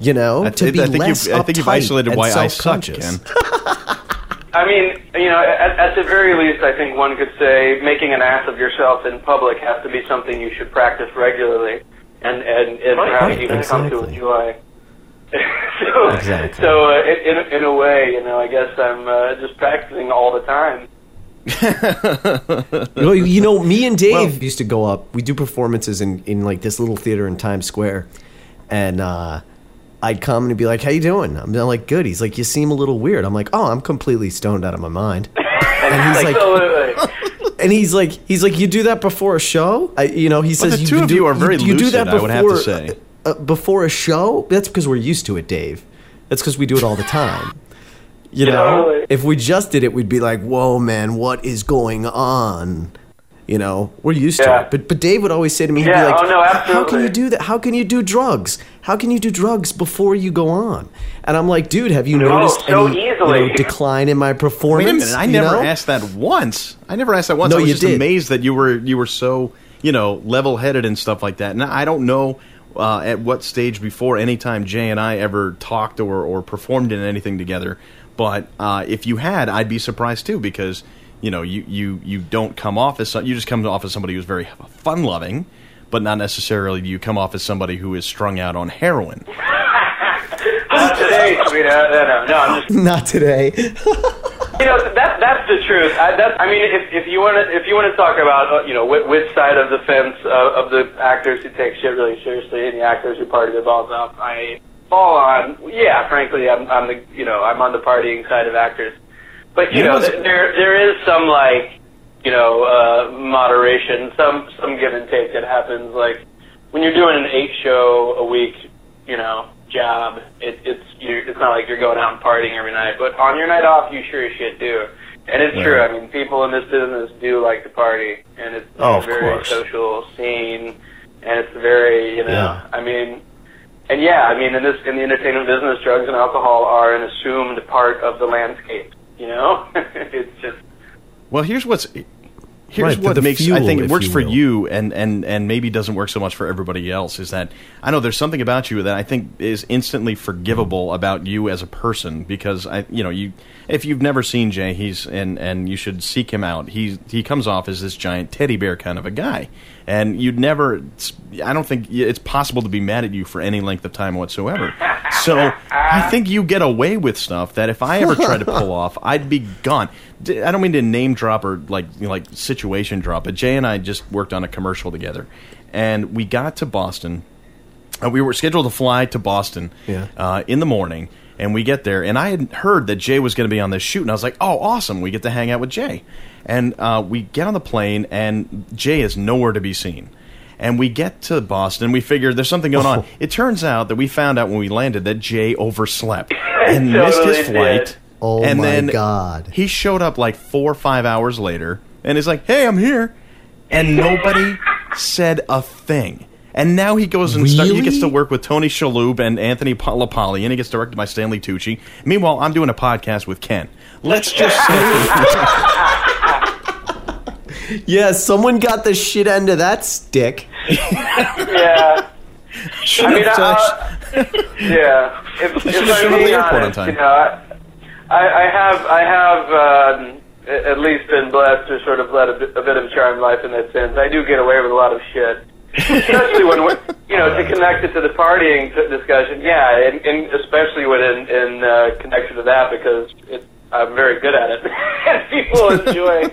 I think you've isolated why I suck, Ken. I mean, at the very least, I think one could say making an ass of yourself in public has to be something you should practice regularly, and perhaps even come to enjoy. So in a way, I guess I'm just practicing all the time. Me and Dave used to go up. We do performances in like this little theater in Times Square, and I'd come and be like, "How you doing?" I'm like, "Good." He's like, "You seem a little weird." I'm like, "Oh, I'm completely stoned out of my mind." And he's like, and he's like, "You do that before a show?" He says, "The two of you are very lucid." You do that before, I would have to say, before a show. That's because we're used to it, Dave. That's because we do it all the time. If we just did it, we'd be like, whoa, man, what is going on? We're used to it. But Dave would always say to me, he'd be like, how can you do that? How can you do drugs? How can you do drugs before you go on? And I'm like, dude, have you noticed any decline in my performance? Wait a minute, I never asked that once. No, I was just amazed that you were so, level-headed and stuff like that. And I don't know at what stage before any time Jay and I ever talked or performed in anything together. But if you had, I'd be surprised too, because you don't come off as you just come off as somebody who's very fun loving, but not necessarily do you come off as somebody who is strung out on heroin. Not today, sweetheart. No, I'm just not today. That's the truth. If you want to talk about which side of the fence of the actors who take shit really seriously and the actors who party their balls off, frankly, I'm on the partying side of actors, but there is some moderation, some give and take that happens. Like when you're doing an 8 show a week, job. It's not like you're going out and partying every night, but on your night off, you sure as shit do. And it's true. I mean, people in this business do like to party, and it's a very social scene, and it's very, you know, I mean, and I mean, in the entertainment business, drugs and alcohol are an assumed part of the landscape. You know, it's just. Well, here's what's. Here's what makes, I think it works for you and maybe doesn't work so much for everybody else, is that I know there's something about you that I think is instantly forgivable about you as a person, because if you've never seen Jay, and you should seek him out. He comes off as this giant teddy bear kind of a guy, and I don't think it's possible to be mad at you for any length of time whatsoever. So I think you get away with stuff that if I ever tried to pull off, I'd be gone. I don't mean to name drop or like situation drop, but Jay and I just worked on a commercial together, and we got to Boston. We were scheduled to fly to Boston in the morning, and we get there, and I had heard that Jay was going to be on this shoot, and I was like, oh, awesome, we get to hang out with Jay. And we get on the plane, and Jay is nowhere to be seen. And we get to Boston, we figure there's something going on. It turns out that we found out when we landed that Jay overslept and missed his flight. Oh my God. He showed up like 4 or 5 hours later, and is like, hey, I'm here. And nobody said a thing. And now he goes and he gets to work with Tony Shalhoub and Anthony LaPaglia, and he gets directed by Stanley Tucci. Meanwhile, I'm doing a podcast with Ken. Let's just say. Yeah, someone got the shit end of that stick. Yeah. Yeah. I have at least been blessed to sort of let a bit of charm life in that sense. I do get away with a lot of shit. Especially when we're, to connect it to the partying discussion, and especially when in connection to that, because I'm very good at it, and people enjoy,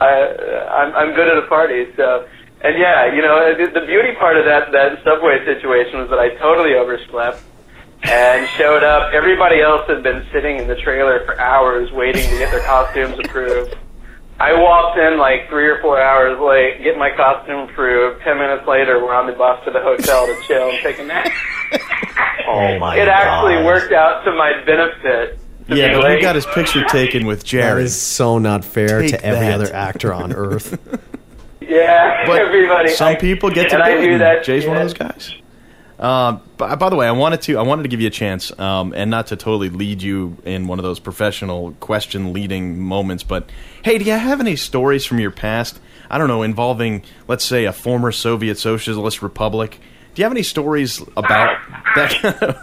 I'm good at a party, so, and the beauty part of that subway situation was that I totally overslept, and showed up, everybody else had been sitting in the trailer for hours waiting to get their costumes approved. I walked in like 3 or 4 hours late, get my costume approved. 10 minutes later, we're on the bus to the hotel to chill and take a nap. Oh, my God. It actually worked out to my benefit. But he got his picture taken with Jared. That is so not fair to every other actor on earth. Yeah, but everybody. Some people get to do that. Jay's one of those guys. By the way, I wanted to give you a chance, and not to totally lead you in one of those professional question-leading moments, but hey, do you have any stories from your past, I don't know, involving, let's say, a former Soviet Socialist Republic? Do you have any stories about that kind of...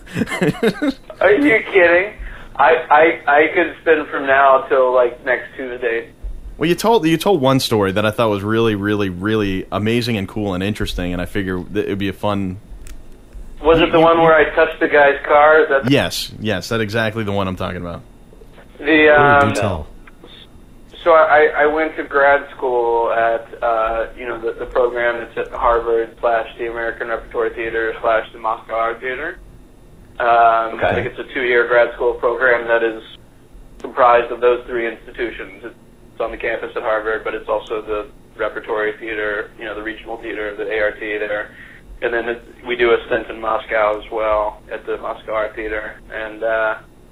Are you kidding? I could spend from now till, like, next Tuesday. Well, you told one story that I thought was really, really, really amazing and cool and interesting, and I figure it would be a fun... Was it the one where I touched the guy's car? Is that yes, that's exactly the one I'm talking about. The so I went to grad school at the program that's at Harvard / the American Repertory Theater / the Moscow Art Theater. Okay. I think it's a 2-year grad school program that is comprised of those three institutions. It's on the campus at Harvard, but it's also the Repertory Theater, the regional theater, the ART there. And then we do a stint in Moscow as well at the Moscow Art Theater. And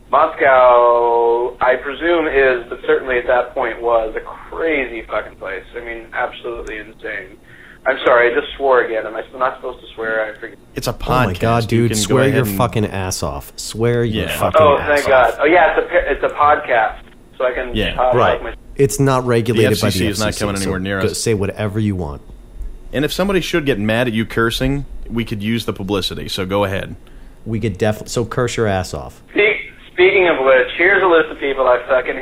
Moscow, I presume, is, but certainly at that point was, a crazy fucking place. I mean, absolutely insane. I'm sorry, I just swore again. Am I not supposed to swear? I forget. It's a podcast. Oh my God, dude, swear your fucking ass off. Swear your fucking ass off. Oh, thank God. Oh, yeah, it's a podcast. So I can talk about my... It's not regulated by the FCC. The FCC is not coming anywhere near us. Say whatever you want. And if somebody should get mad at you cursing, we could use the publicity, so go ahead. We could definitely... So curse your ass off. Speaking of which, here's a list of people I fucking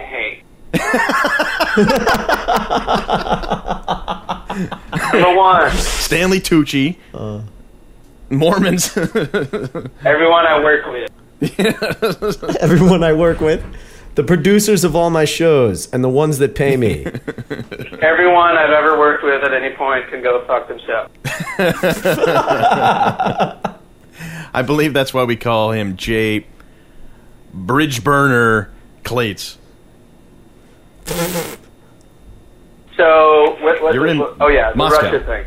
hate. Number one. Stanley Tucci. Mormons. Everyone I work with. Everyone I work with. The producers of all my shows and the ones that pay me. Everyone I've ever worked with at any point can go fuck themselves. I believe that's why we call him Jay Bridgeburner Klaitz. So, what, you're in Moscow. The Russia thing.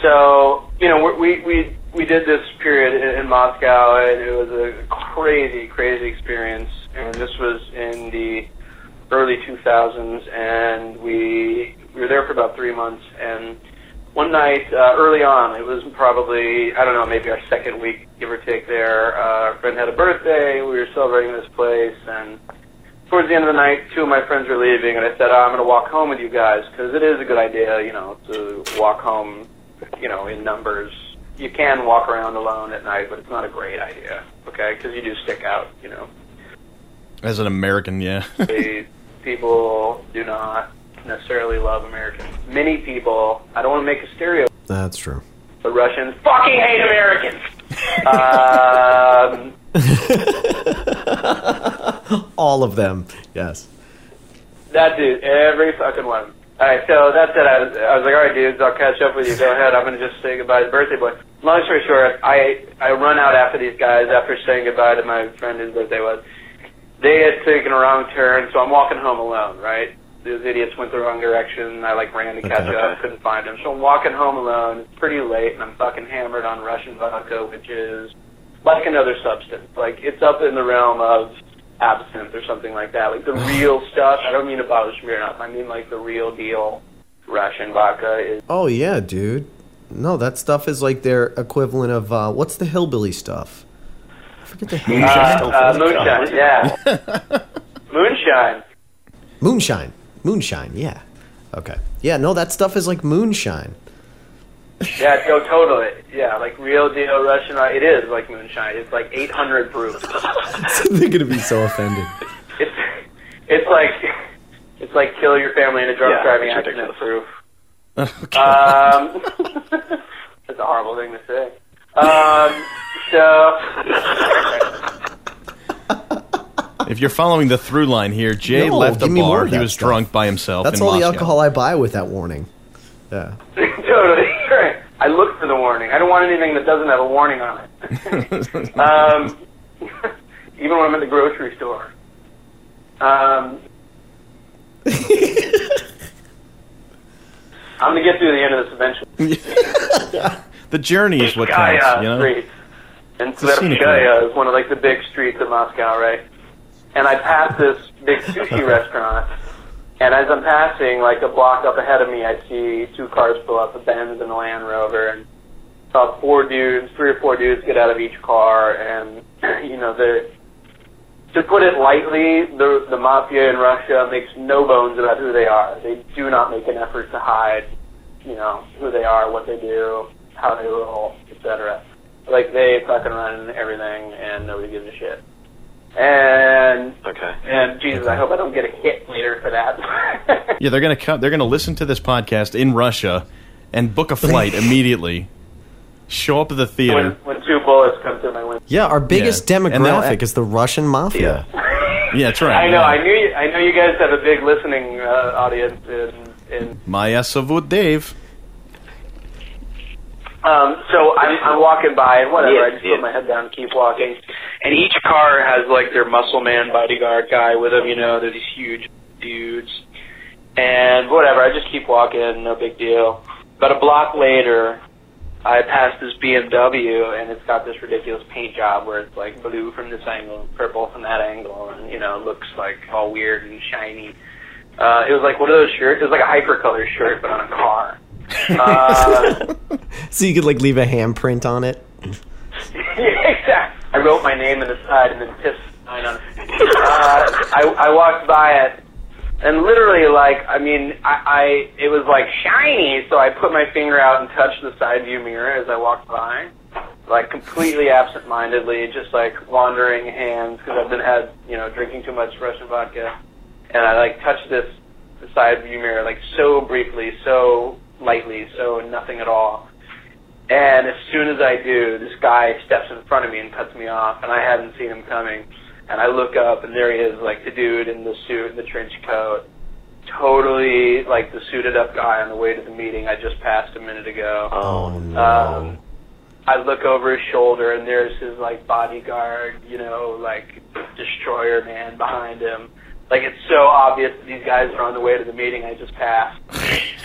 So, you know, we did this period in Moscow, and it was a crazy, crazy experience. And this was in the early 2000s, and we were there for about 3 months. And one night, early on, it was probably, I don't know, maybe our second week, give or take there, our friend had a birthday, we were celebrating this place, and towards the end of the night, two of my friends were leaving, and I said, I'm going to walk home with you guys, because it is a good idea, you know, to walk home, you know, in numbers. You can walk around alone at night, but it's not a great idea, okay, because you do stick out, you know. As an American, yeah. People do not necessarily love Americans. Many people, I don't want to make a stereotype. That's true. The Russians fucking hate Americans. All of them, yes. That dude, every fucking one. All right, so that's it. I was like, all right, dudes, I'll catch up with you. Go ahead. I'm going to just say goodbye to the birthday boy. Long story short, I run out after these guys after saying goodbye to my friend whose birthday was. They had taken a wrong turn, so I'm walking home alone, right? Those idiots went the wrong direction. I, like, ran to catch up, couldn't find them. So I'm walking home alone. It's pretty late, and I'm fucking hammered on Russian vodka, which is like another substance. Like, it's up in the realm of absinthe or something like that. Like, the real stuff. I don't mean a bottle of Smirnoff. I mean, like, the real deal Russian vodka is. Oh, yeah, dude. No, that stuff is, like, their equivalent of, what's the hillbilly stuff? Moonshine, yeah. Moonshine, yeah. Okay. Yeah, no, that stuff is like moonshine. Yeah, no, totally. Yeah, like real deal Russian. It is like moonshine. It's like 800 proof. They're gonna be so offended. It's like kill your family in a drunk driving accident proof. Okay. That's a horrible thing to say. If you're following the through line here, Jay left the bar. He was drunk by himself. That's all the alcohol I buy with that warning. Yeah. Totally. Right. I look for the warning. I don't want anything that doesn't have a warning on it. Even when I'm at the grocery store. I'm going to get through the end of this eventually. The journey is what counts, you know? Street. And Tverskaya is one of, like, the big streets of Moscow, right? And I passed this big sushi restaurant, and as I'm passing, like, a block up ahead of me, I see two cars pull up, a Benz and a Land Rover, and saw three or four dudes get out of each car, and, you know, to put it lightly, the mafia in Russia makes no bones about who they are. They do not make an effort to hide, you know, who they are, what they do, how they roll, etc. Like, they fucking run everything, and nobody gives a shit. And Jesus, I hope I don't get a hit later for that. Yeah, they're gonna come. They're gonna listen to this podcast in Russia, and book a flight immediately. Show up at the theater when two bullets come through my window. Yeah, our biggest demographic is the Russian mafia. Yeah, yeah, that's right. I know. Yeah. I know you guys have a big listening audience in. Maya Savud Dave. So I'm walking by, and whatever, I just put my head down and keep walking. And each car has, like, their muscle man bodyguard guy with them, you know, they're these huge dudes. And whatever, I just keep walking, no big deal. But a block later, I pass this BMW, and it's got this ridiculous paint job where it's, like, blue from this angle and purple from that angle, and, you know, looks, like, all weird and shiny. It was, like, one of those shirts. It was, like, a hypercolor shirt, but on a car. So you could, like, leave a handprint on it. Yeah, exactly. I wrote my name in the side and then pissed sign on it. I walked by it, and literally, like, I mean, it was, like, shiny. So I put my finger out and touched the side view mirror as I walked by, like, completely absentmindedly, just like wandering hands because I've been drinking too much Russian vodka, and I, like, touched the side view mirror, like, so briefly, so lightly, so nothing at all. And as soon as I do, this guy steps in front of me and cuts me off, and I hadn't seen him coming. And I look up, and there he is, like, the dude in the suit and the trench coat, totally, like, the suited-up guy on the way to the meeting I just passed a minute ago. Oh, no. I look over his shoulder, and there's his, like, bodyguard, you know, like, destroyer man behind him. Like, it's so obvious that these guys are on the way to the meeting I just passed.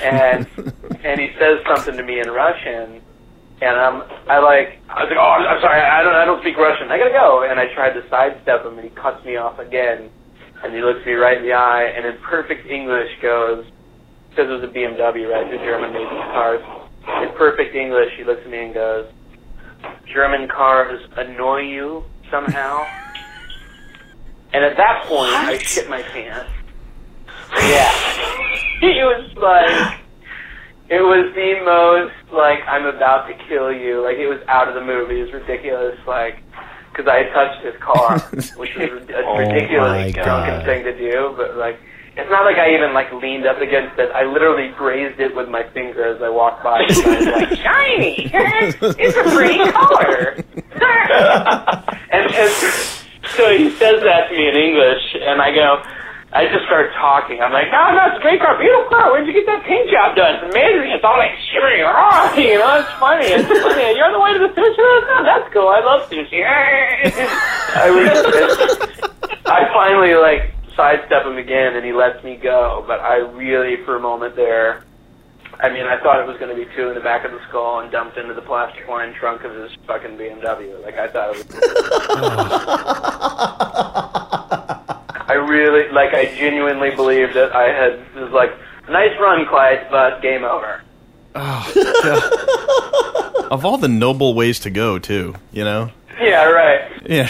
And he says something to me in Russian, And I was like, oh, I'm sorry, I don't speak Russian. I gotta go. And I tried to sidestep him, and he cuts me off again. And he looks me right in the eye, and in perfect English goes, because it was a BMW, right? The German made these cars. In perfect English, he looks at me and goes, German cars annoy you somehow. And at that point, what? I shit my pants. Yeah. He was like, it was the most, like, I'm about to kill you. Like, it was out of the movie. It was ridiculous, like, because I had touched his car, which was a ridiculously drunken thing to do. But, like, it's not like I even, like, leaned up against it. I literally grazed it with my finger as I walked by. And I was like, shiny! It's a pretty color! and so he says that to me in English, and I go... I just started talking. I'm like, no, it's a great car, beautiful car. Where'd you get that paint job done? It's amazing. It's all like shimmery, raw. You know, it's funny. It's funny. You're on the way to the sushi? Oh, that's cool. I love sushi. I finally like sidestep him again, and he lets me go. But I really, for a moment there, I mean, I thought it was going to be two in the back of the skull and dumped into the plastic lined trunk of his fucking BMW. Like I thought it was. I really, like, I genuinely believed that I had, it was like, nice run, Clyde, but game over. Oh, God. Of all the noble ways to go, too, you know? Yeah, right. Yeah.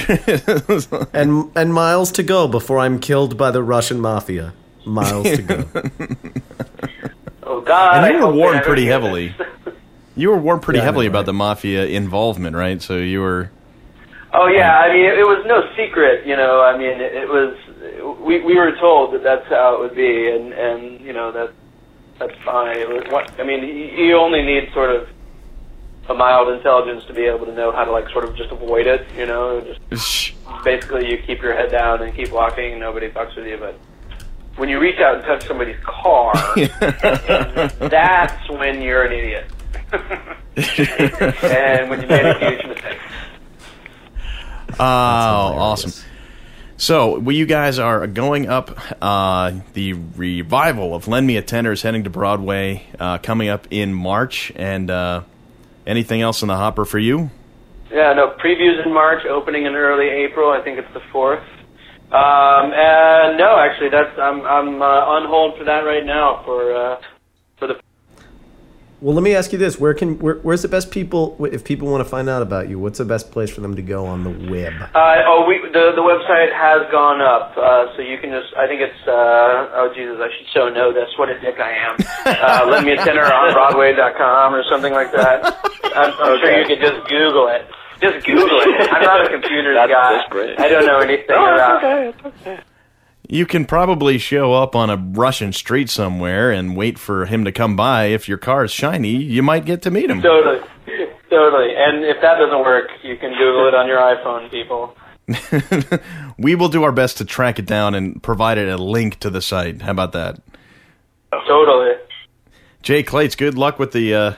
and miles to go before I'm killed by the Russian mafia. Miles to go. Oh, God. And you were warned pretty heavily. You were warned pretty heavily about the mafia involvement, right? So you were... Oh, yeah, I mean, it was no secret, you know, I mean, it was, we were told that that's how it would be, and you know, that's fine. I mean, you only need sort of a mild intelligence to be able to know how to, like, sort of just avoid it, you know, just basically you keep your head down and keep walking and nobody fucks with you, but when you reach out and touch somebody's car, that's when you're an idiot. And when you made a huge mistake. Oh, awesome. So, you guys are going up. The revival of Lend Me a Tenor is heading to Broadway, coming up in March. And anything else in the hopper for you? Yeah, no, previews in March, opening in early April. I think it's the 4th. And no, actually, I'm on hold for that right now for the... Well, let me ask you this: where's the best people? If people want to find out about you, what's the best place for them to go on the web? The website has gone up, so you can just. I think it's. Oh Jesus, I should so know this. What a dick I am. Lend Me a Tenor on Broadway.com or something like that. I'm sure you could just Google it. Just Google it. I'm not a computer guy. I don't know anything about. Okay. You can probably show up on a Russian street somewhere and wait for him to come by. If your car is shiny, you might get to meet him. Totally. And if that doesn't work, you can Google it on your iPhone, people. We will do our best to track it down and provide it a link to the site. How about that? Totally. Jay Klaitz, good luck with the...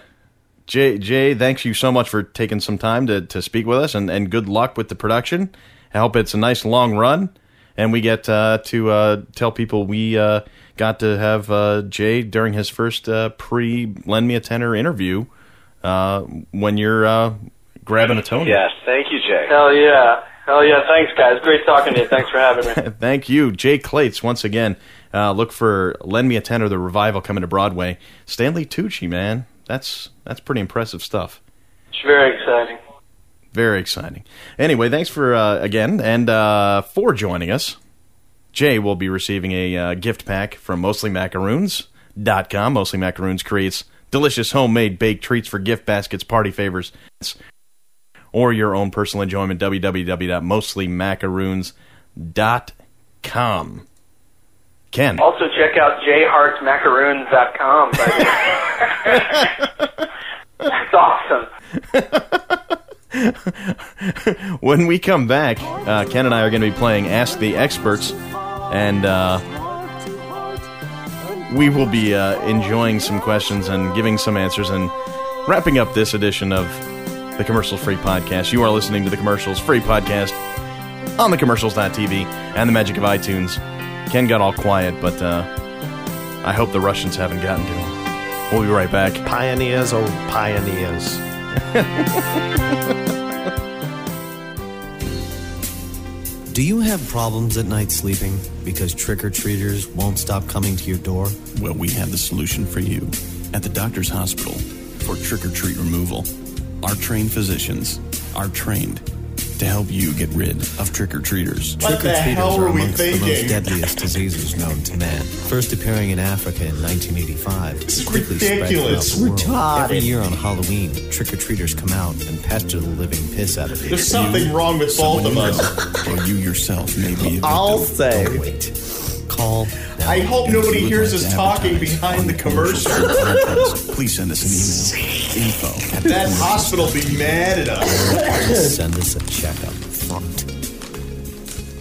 Jay, thanks you so much for taking some time to speak with us, and good luck with the production. I hope it's a nice long run. And we get to tell people we got to have Jay during his first pre-Lend Me a Tenor interview when you're grabbing a Tony. Yes, thank you, Jay. Hell yeah. Thanks, guys. Great talking to you. Thanks for having me. Thank you. Jay Klaitz, once again, look for Lend Me a Tenor, the revival coming to Broadway. Stanley Tucci, man. That's pretty impressive stuff. It's very exciting. Very exciting. Anyway, thanks for, again, and for joining us. Jay will be receiving a gift pack from MostlyMacaroons.com. Mostly Macaroons creates delicious homemade baked treats for gift baskets, party favors, or your own personal enjoyment. www.mostlymacaroons.com. Ken. Also check out jhartsmacaroons.com. That's awesome. When we come back, Ken and I are going to be playing Ask the Experts, and we will be enjoying some questions and giving some answers and wrapping up this edition of the Commercials Free Podcast. You are listening to the Commercials Free Podcast on thecommercials.tv and the magic of iTunes. Ken got all quiet, but I hope the Russians haven't gotten to him. We'll be right back. Pioneers, oh pioneers. Do you have problems at night sleeping because trick-or-treaters won't stop coming to your door? Well, we have the solution for you. At the Doctors Hospital for trick-or-treat removal, our trained physicians are trained to help you get rid of trick-or-treaters. What the hell were we thinking? Trick-or-treaters are amongst the most deadliest diseases known to man. First appearing in Africa in 1985, it's quickly ridiculous. Spread throughout the world. Every year on Halloween, trick-or-treaters come out and pester the living piss out of you. There's something wrong with both of us. Or you yourself may be a victim. I'll say. Don't wait. Call. I hope nobody hears us talking behind the commercial. Please send us an email. Info. That hospital be mad at us. Send us a checkup front.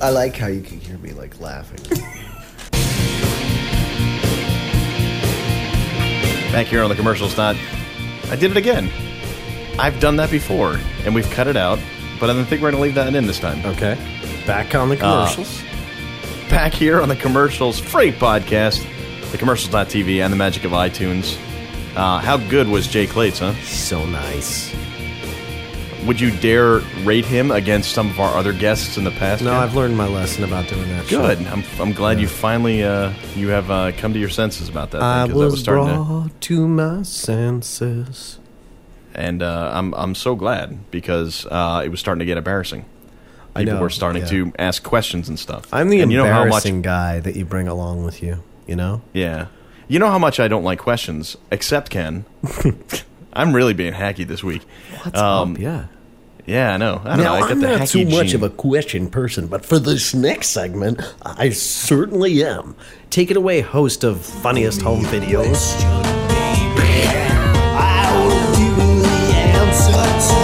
I like how you can hear me like laughing. Back here on the commercials, I did it again. I've done that before, and we've cut it out, but I don't think we're going to leave that in this time. Okay. Back on the commercials. Back here on the Commercials Free Podcast, the commercials.tv, and the magic of iTunes. How good was Jay Klaitz, huh? So nice. Would you dare rate him against some of our other guests in the past? No, I've learned my lesson about doing that. Good. Show. I'm glad you finally you have come to your senses about that. I was brought to my senses, and I'm so glad because it was starting to get embarrassing. People were starting to ask questions and stuff. I'm the embarrassing guy that you bring along with you, you know? Yeah. You know how much I don't like questions, except Ken. I'm really being hacky this week. What's up? Yeah. Yeah, I know. I get the hacky gene. I'm not too much of a question person, but for this next segment, I certainly am. Take it away, host of Funniest Home Videos. I will give you the answer to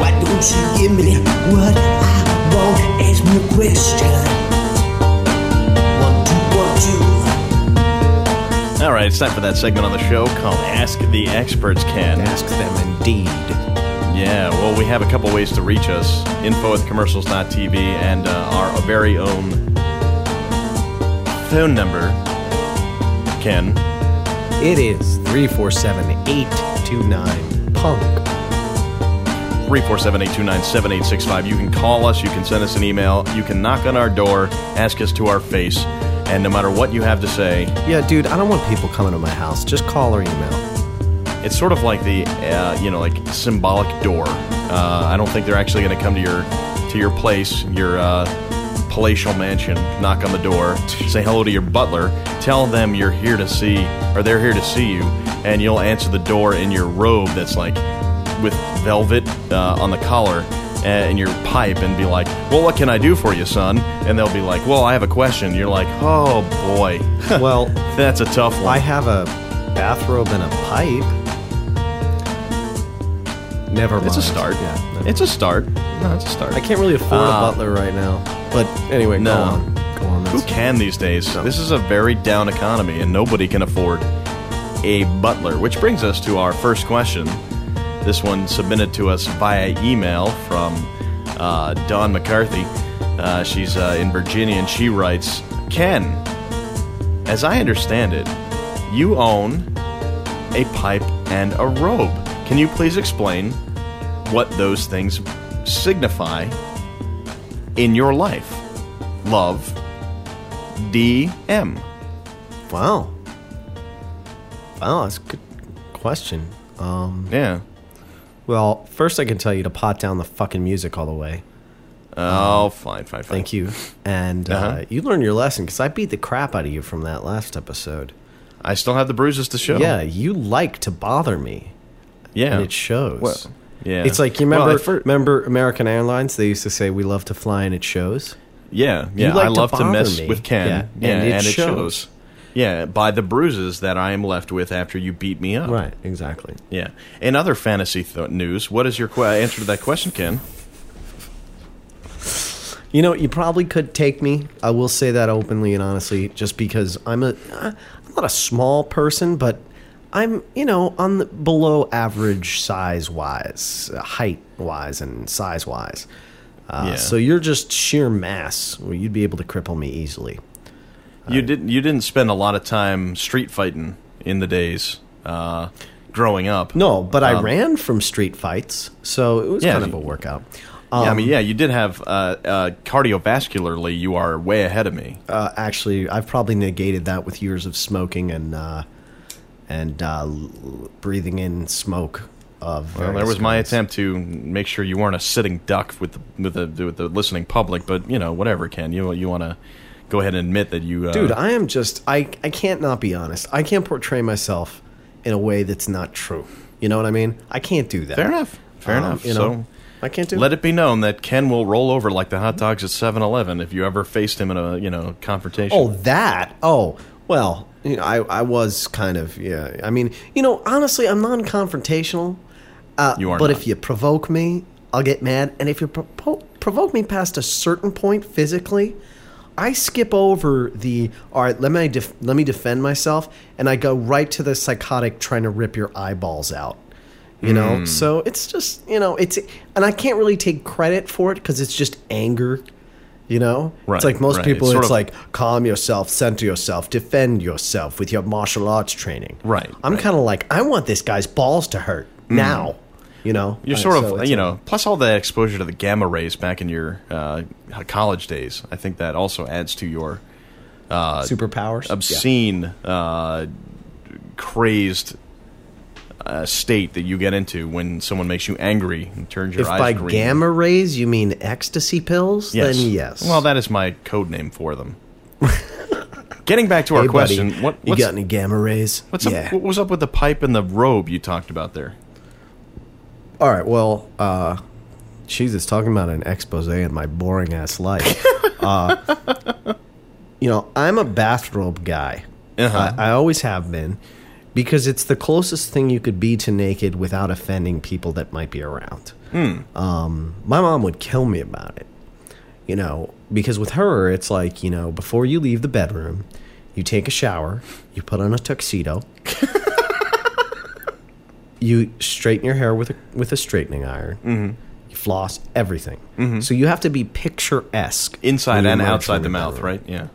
why don't you give me what I want, ask me a question. One, two. All right, it's time for that segment on the show called Ask the Experts, Ken. Ask them indeed. Yeah, well, we have a couple ways to reach us. info@commercials.tv and our very own phone number, Ken. It is 347-829-PUNK. 347-829-7865. You can call us. You can send us an email. You can knock on our door, ask us to our face, and no matter what you have to say. Yeah, dude, I don't want people coming to my house. Just call or email. It's sort of like the, symbolic door. I don't think they're actually going to come to your place, your palatial mansion, knock on the door, say hello to your butler, tell them you're here to see, or they're here to see you, and you'll answer the door in your robe that's like, with velvet on the collar and your pipe and be like, well, what can I do for you, son? And they'll be like, well, I have a question. You're like, oh, boy. Well, that's a tough one. I have a bathrobe and a pipe. Never mind. It's a start. Yeah, it's a start. No, it's a start. I can't really afford a butler right now. But anyway, no. Go on. Who can these days? No. This is a very down economy, and nobody can afford a butler. Which brings us to our first question. This one submitted to us via email from Dawn McCarthy. She's in Virginia, and she writes, Ken, as I understand it, you own a pipe and a robe. Can you please explain what those things signify in your life? Love, DM. Wow, that's a good question. Yeah. Well, first I can tell you to pot down the fucking music all the way. Oh, fine. Thank you. And you learned your lesson, because I beat the crap out of you from that last episode. I still have the bruises to show. Yeah, you like to bother me. Yeah. And it shows. Well, yeah. It's like, you remember American Airlines? They used to say, we love to fly and it shows. Yeah, yeah. You like I love to mess with Ken. Yeah. Yeah, and it shows. Yeah, by the bruises that I am left with after you beat me up. Right, exactly. Yeah. In other fantasy news, what is your answer to that question, Ken? You know, you probably could take me. I will say that openly and honestly, just because I'm not a small person, but I'm, on the below average size-wise, height-wise, and size-wise. So you're just sheer mass. Well, you'd be able to cripple me easily. You didn't spend a lot of time street fighting in the days. growing up. No, but I ran from street fights, so it was kind of a workout. You did have cardiovascularly, you are way ahead of me. Actually, I've probably negated that with years of smoking and breathing in smoke. Well, there was my attempt to make sure you weren't a sitting duck with the listening public, but you know, whatever, Ken. You want to go ahead and admit that you. Dude, I am just I can't not be honest. I can't portray myself in a way that's not true. You know what I mean? I can't do that. Fair enough. You know, so I can't do. Let it be known that Ken will roll over like the hot dogs at 7-Eleven if you ever faced him in a confrontation. Oh, that. Oh, well. You know, I was kind of I mean, you know, honestly, I'm non-confrontational. You are, but not. If you provoke me, I'll get mad. And if you provoke me past a certain point physically, I skip over the, all right, let me defend myself, and I go right to the psychotic trying to rip your eyeballs out. You know? So it's just, you know, it's, and I can't really take credit for it because it's just anger. You know, it's like most people, it's like calm yourself, center yourself, defend yourself with your martial arts training. Right. I'm kind of like, I want this guy's balls to hurt now. You know, you're plus all that exposure to the gamma rays back in your college days. I think that also adds to your superpowers, obscene, crazed state that you get into when someone makes you angry and turns your eyes green. If by gamma rays you mean ecstasy pills, then yes. Well, that is my code name for them. Getting back to our question, buddy, you got any gamma rays? What was up with the pipe and the robe you talked about there? All right, well, Jesus, talking about an expose in my boring ass life. You know, I'm a bathrobe guy. Uh-huh. I always have been. Because it's the closest thing you could be to naked without offending people that might be around. My mom would kill me about it, you know, because with her, it's like, you know, before you leave the bedroom, you take a shower, you put on a tuxedo, you straighten your hair with a straightening iron, you floss, everything. So you have to be picturesque. Inside and outside the mouth, bedroom. Right? Yeah.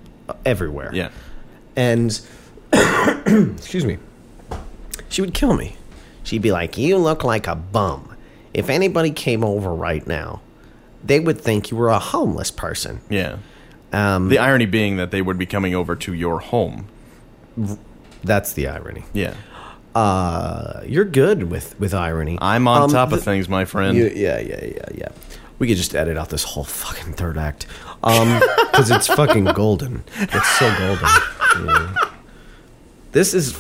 Everywhere. Yeah. And, excuse me. She would kill me. She'd be like, you look like a bum. If anybody came over right now, they would think you were a homeless person. Yeah. The irony being that they would be coming over to your home. That's the irony. Yeah. You're good with irony. I'm on top of things, my friend. Yeah. We could just edit out this whole fucking third act. Because it's fucking golden. It's so golden. Yeah. This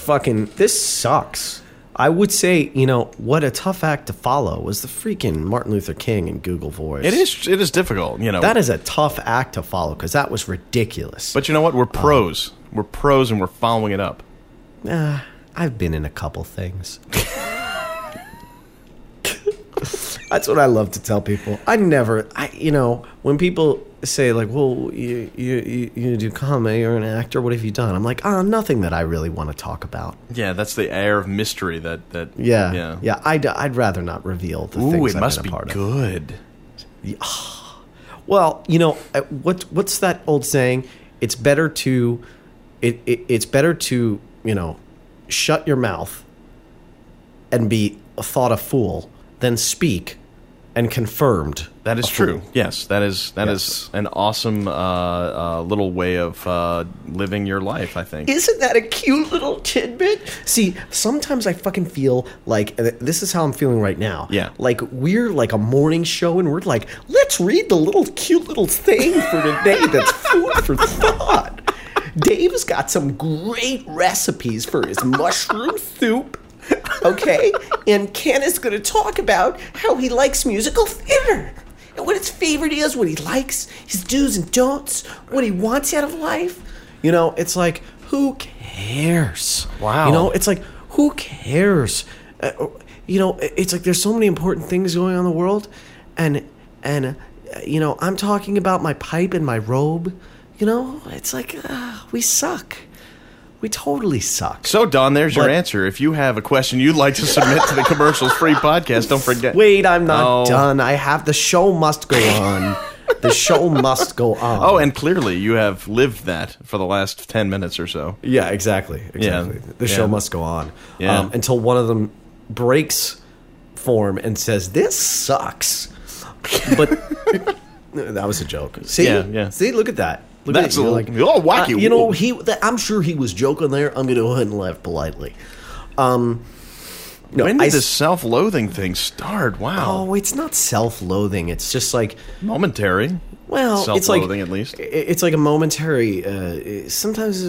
sucks. I would say, you know, what a tough act to follow was the freaking Martin Luther King and Google Voice. It is difficult, you know. That is a tough act to follow because that was ridiculous. But you know what? We're pros. We're pros and we're following it up. I've been in a couple things. That's what I love to tell people. When people say like, well, you do comedy, you're an actor, what have you done? I'm like, nothing that I really want to talk about. Yeah, that's the air of mystery that Yeah, I'd rather not reveal the things I've been a part of. Ooh, it must be good. Well, you know, what's that old saying? It's better to, it's better to, you know, shut your mouth and be thought a fool than speak and confirmed. That is true. Yes, that is an awesome little way of living your life, I think. Isn't that a cute little tidbit? See, sometimes I fucking feel like, this is how I'm feeling right now. Yeah. Like, we're like a morning show, and we're like, let's read the little cute little thing for today that's food for thought. Dave's got some great recipes for his mushroom soup. Okay, and Ken is going to talk about how he likes musical theater and what his favorite is, what he likes, his do's and don'ts, what he wants out of life. You know, it's like, who cares? Wow. You know, it's like, who cares? You know, it's like there's so many important things going on in the world, and you know, I'm talking about my pipe and my robe. You know, it's like, we suck. We totally suck. So, Don, there's your answer. If you have a question you'd like to submit to the commercials-free podcast, don't forget. Wait, I'm not done. I have the show must go on. The show must go on. Oh, and clearly you have lived that for the last 10 minutes or so. Yeah, exactly. Yeah. The show must go on. Yeah. Until one of them breaks form and says, "This sucks." But that was a joke. See, yeah. See, look at that. Look That's at it, a, like, oh, wacky. You know, I'm sure he was joking there. I'm going to go ahead and laugh politely. When did this self-loathing thing start? Wow. Oh, it's not self-loathing. It's just like... momentary. Well, self-loathing, at least. It's like a momentary... sometimes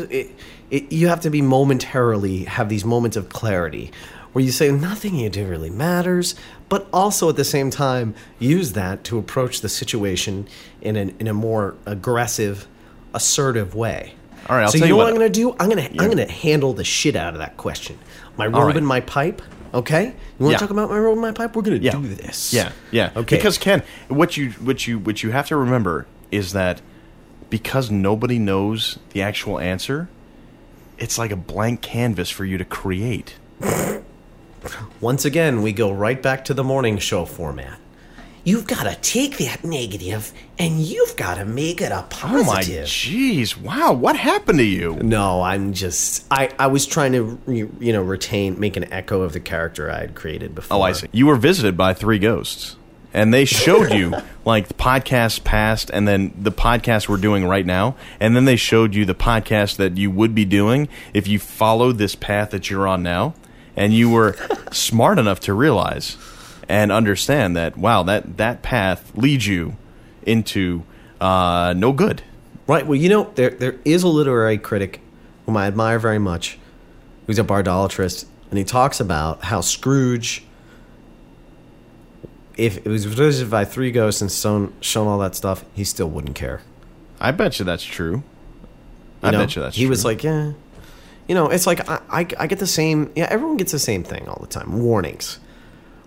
you have to be momentarily... have these moments of clarity where you say, nothing you do really matters, but also at the same time use that to approach the situation in a more aggressive, assertive way. All right, I'll tell you what I'm going to do? I'm going to handle the shit out of that question. My robe and my pipe, okay? You want to talk about my robe and my pipe? We're going to do this. Yeah. Okay. Because, Ken, what you have to remember is that because nobody knows the actual answer, it's like a blank canvas for you to create. Once again, we go right back to the morning show format. You've got to take that negative, and you've got to make it a positive. Oh, my jeez. Wow, what happened to you? No, I'm just... I was trying to, make an echo of the character I had created before. Oh, I see. You were visited by three ghosts, and they showed you, like, the podcast past, and then the podcast we're doing right now, and then they showed you the podcast that you would be doing if you followed this path that you're on now, and you were smart enough to realize... and understand that, wow, that path leads you into no good. Right. Well, there is a literary critic whom I admire very much, who's a bardolatrist, and he talks about how Scrooge, if it was visited by three ghosts and shown all that stuff, he still wouldn't care. I bet you that's true. He was like, yeah. It's like I get the same... Yeah, everyone gets the same thing all the time. Warnings.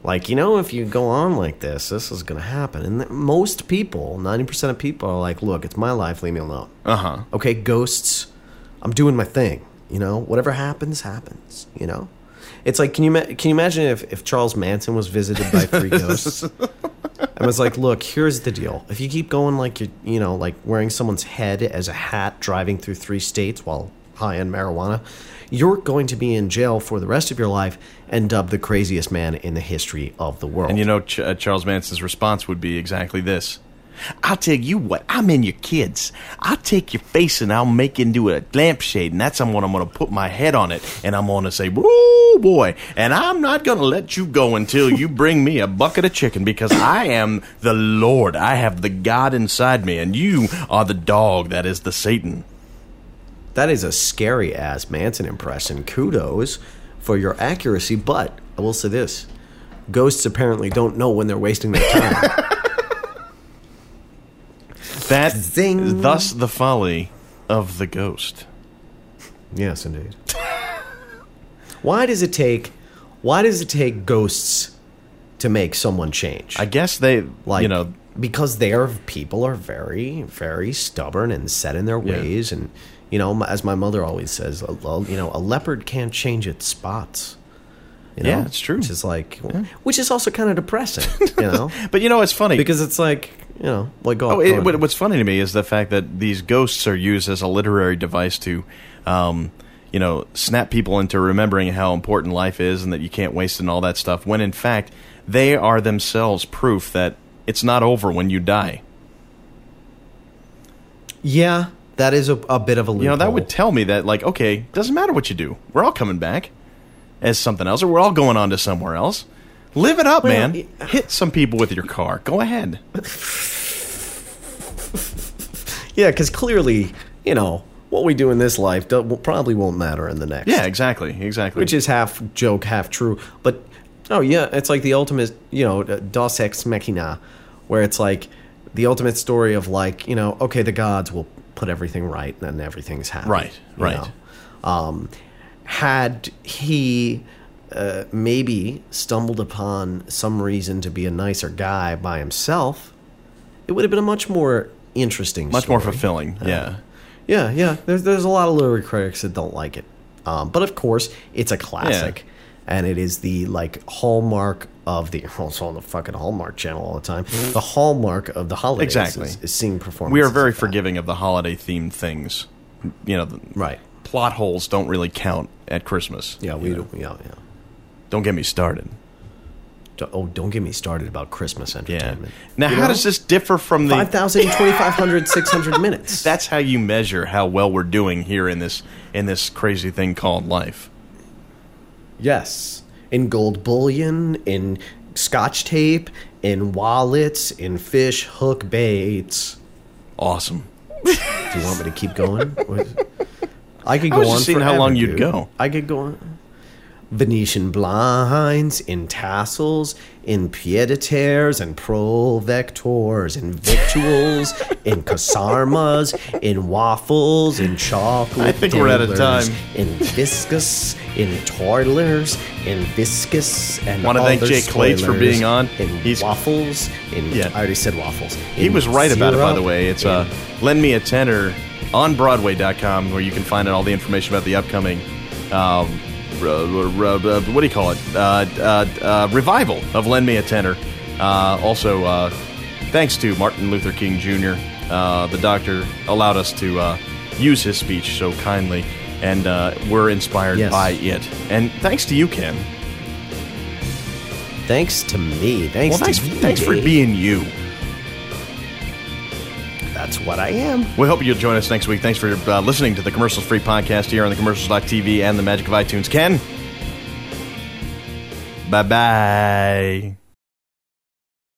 Like, if you go on like this, this is going to happen. And most people, 90% of people are like, look, it's my life, leave me alone. Uh-huh. Okay, ghosts, I'm doing my thing, Whatever happens, It's like, can you imagine if Charles Manson was visited by three ghosts? And was like, look, here's the deal. If you keep going like you're, like wearing someone's head as a hat, driving through three states while high on marijuana... you're going to be in jail for the rest of your life and dubbed the craziest man in the history of the world. And Charles Manson's response would be exactly this. I'll tell you what, I'm in your kids. I'll take your face and I'll make it into a lampshade, and that's what I'm going to put my head on it, and I'm going to say, oh boy, and I'm not going to let you go until you bring me a bucket of chicken, because I am the Lord. I have the God inside me, and you are the dog that is the Satan. That is a scary-ass Manson impression. Kudos for your accuracy, but I will say this. Ghosts apparently don't know when they're wasting their time. That, zing. Thus the folly of the ghost. Yes, indeed. Why does it take ghosts to make someone change? I guess they, because people are very, very stubborn and set in their ways and... as my mother always says, a leopard can't change its spots. Yeah, it's true. Which is which is also kind of depressing. But it's funny because it's what's funny to me is the fact that these ghosts are used as a literary device to, snap people into remembering how important life is and that you can't waste it and all that stuff. When in fact, they are themselves proof that it's not over when you die. Yeah. That is a bit of a loophole. That would tell me that, okay, doesn't matter what you do. We're all coming back as something else, or we're all going on to somewhere else. Live it up, man. Hit some people with your car. Go ahead. Yeah, because clearly, what we do in this life probably won't matter in the next. Yeah, exactly. Which is half joke, half true. But, oh, yeah, it's like the ultimate, Dos Ex Machina, where it's like the ultimate story of, okay, the gods will... put everything right, and then everything's happy. Right. Had he maybe stumbled upon some reason to be a nicer guy by himself, it would have been a much more interesting story. Much more fulfilling, Yeah. There's a lot of literary critics that don't like it. But, of course, it's a classic. Yeah. And it is the, hallmark of the... It's on the fucking Hallmark Channel all the time. Mm-hmm. The hallmark of the holidays is seeing performances. We are very forgiving of the holiday-themed things. Right. Plot holes don't really count at Christmas. Yeah, we do. Yeah. Don't get me started. Oh, don't get me started about Christmas entertainment. Yeah. Now, how does this differ from the 5,000, 2,500, 600 minutes? That's how you measure how well we're doing here in this crazy thing called life. Yes, in gold bullion, in Scotch tape, in wallets, in fish hook baits. Awesome. Do you want me to keep going? I could go on. I was just seeing how long you'd go. I could go on. Venetian blinds, in tassels, in pied a terres and provectors, in victuals, in casarmas, in waffles, in chocolate. I think we're out of time. In viscous, in tortlers, in viscous, and want to thank Jay Klaitz for being on. He's waffles. I already said waffles. He was right about it, by the way. It's Lend Me a Tenor on Broadway.com, where you can find out all the information about the upcoming. What do you call it? Revival of Lend Me a Tenor. Also, thanks to Martin Luther King Jr., the doctor allowed us to use his speech so kindly, and we're inspired by it. And thanks to you, Ken. Thanks to me. Thanks for being you. That's what I am. We hope you'll join us next week. Thanks for listening to the Commercials Free Podcast here on the Commercials.tv and the Magic of iTunes. Ken, bye-bye.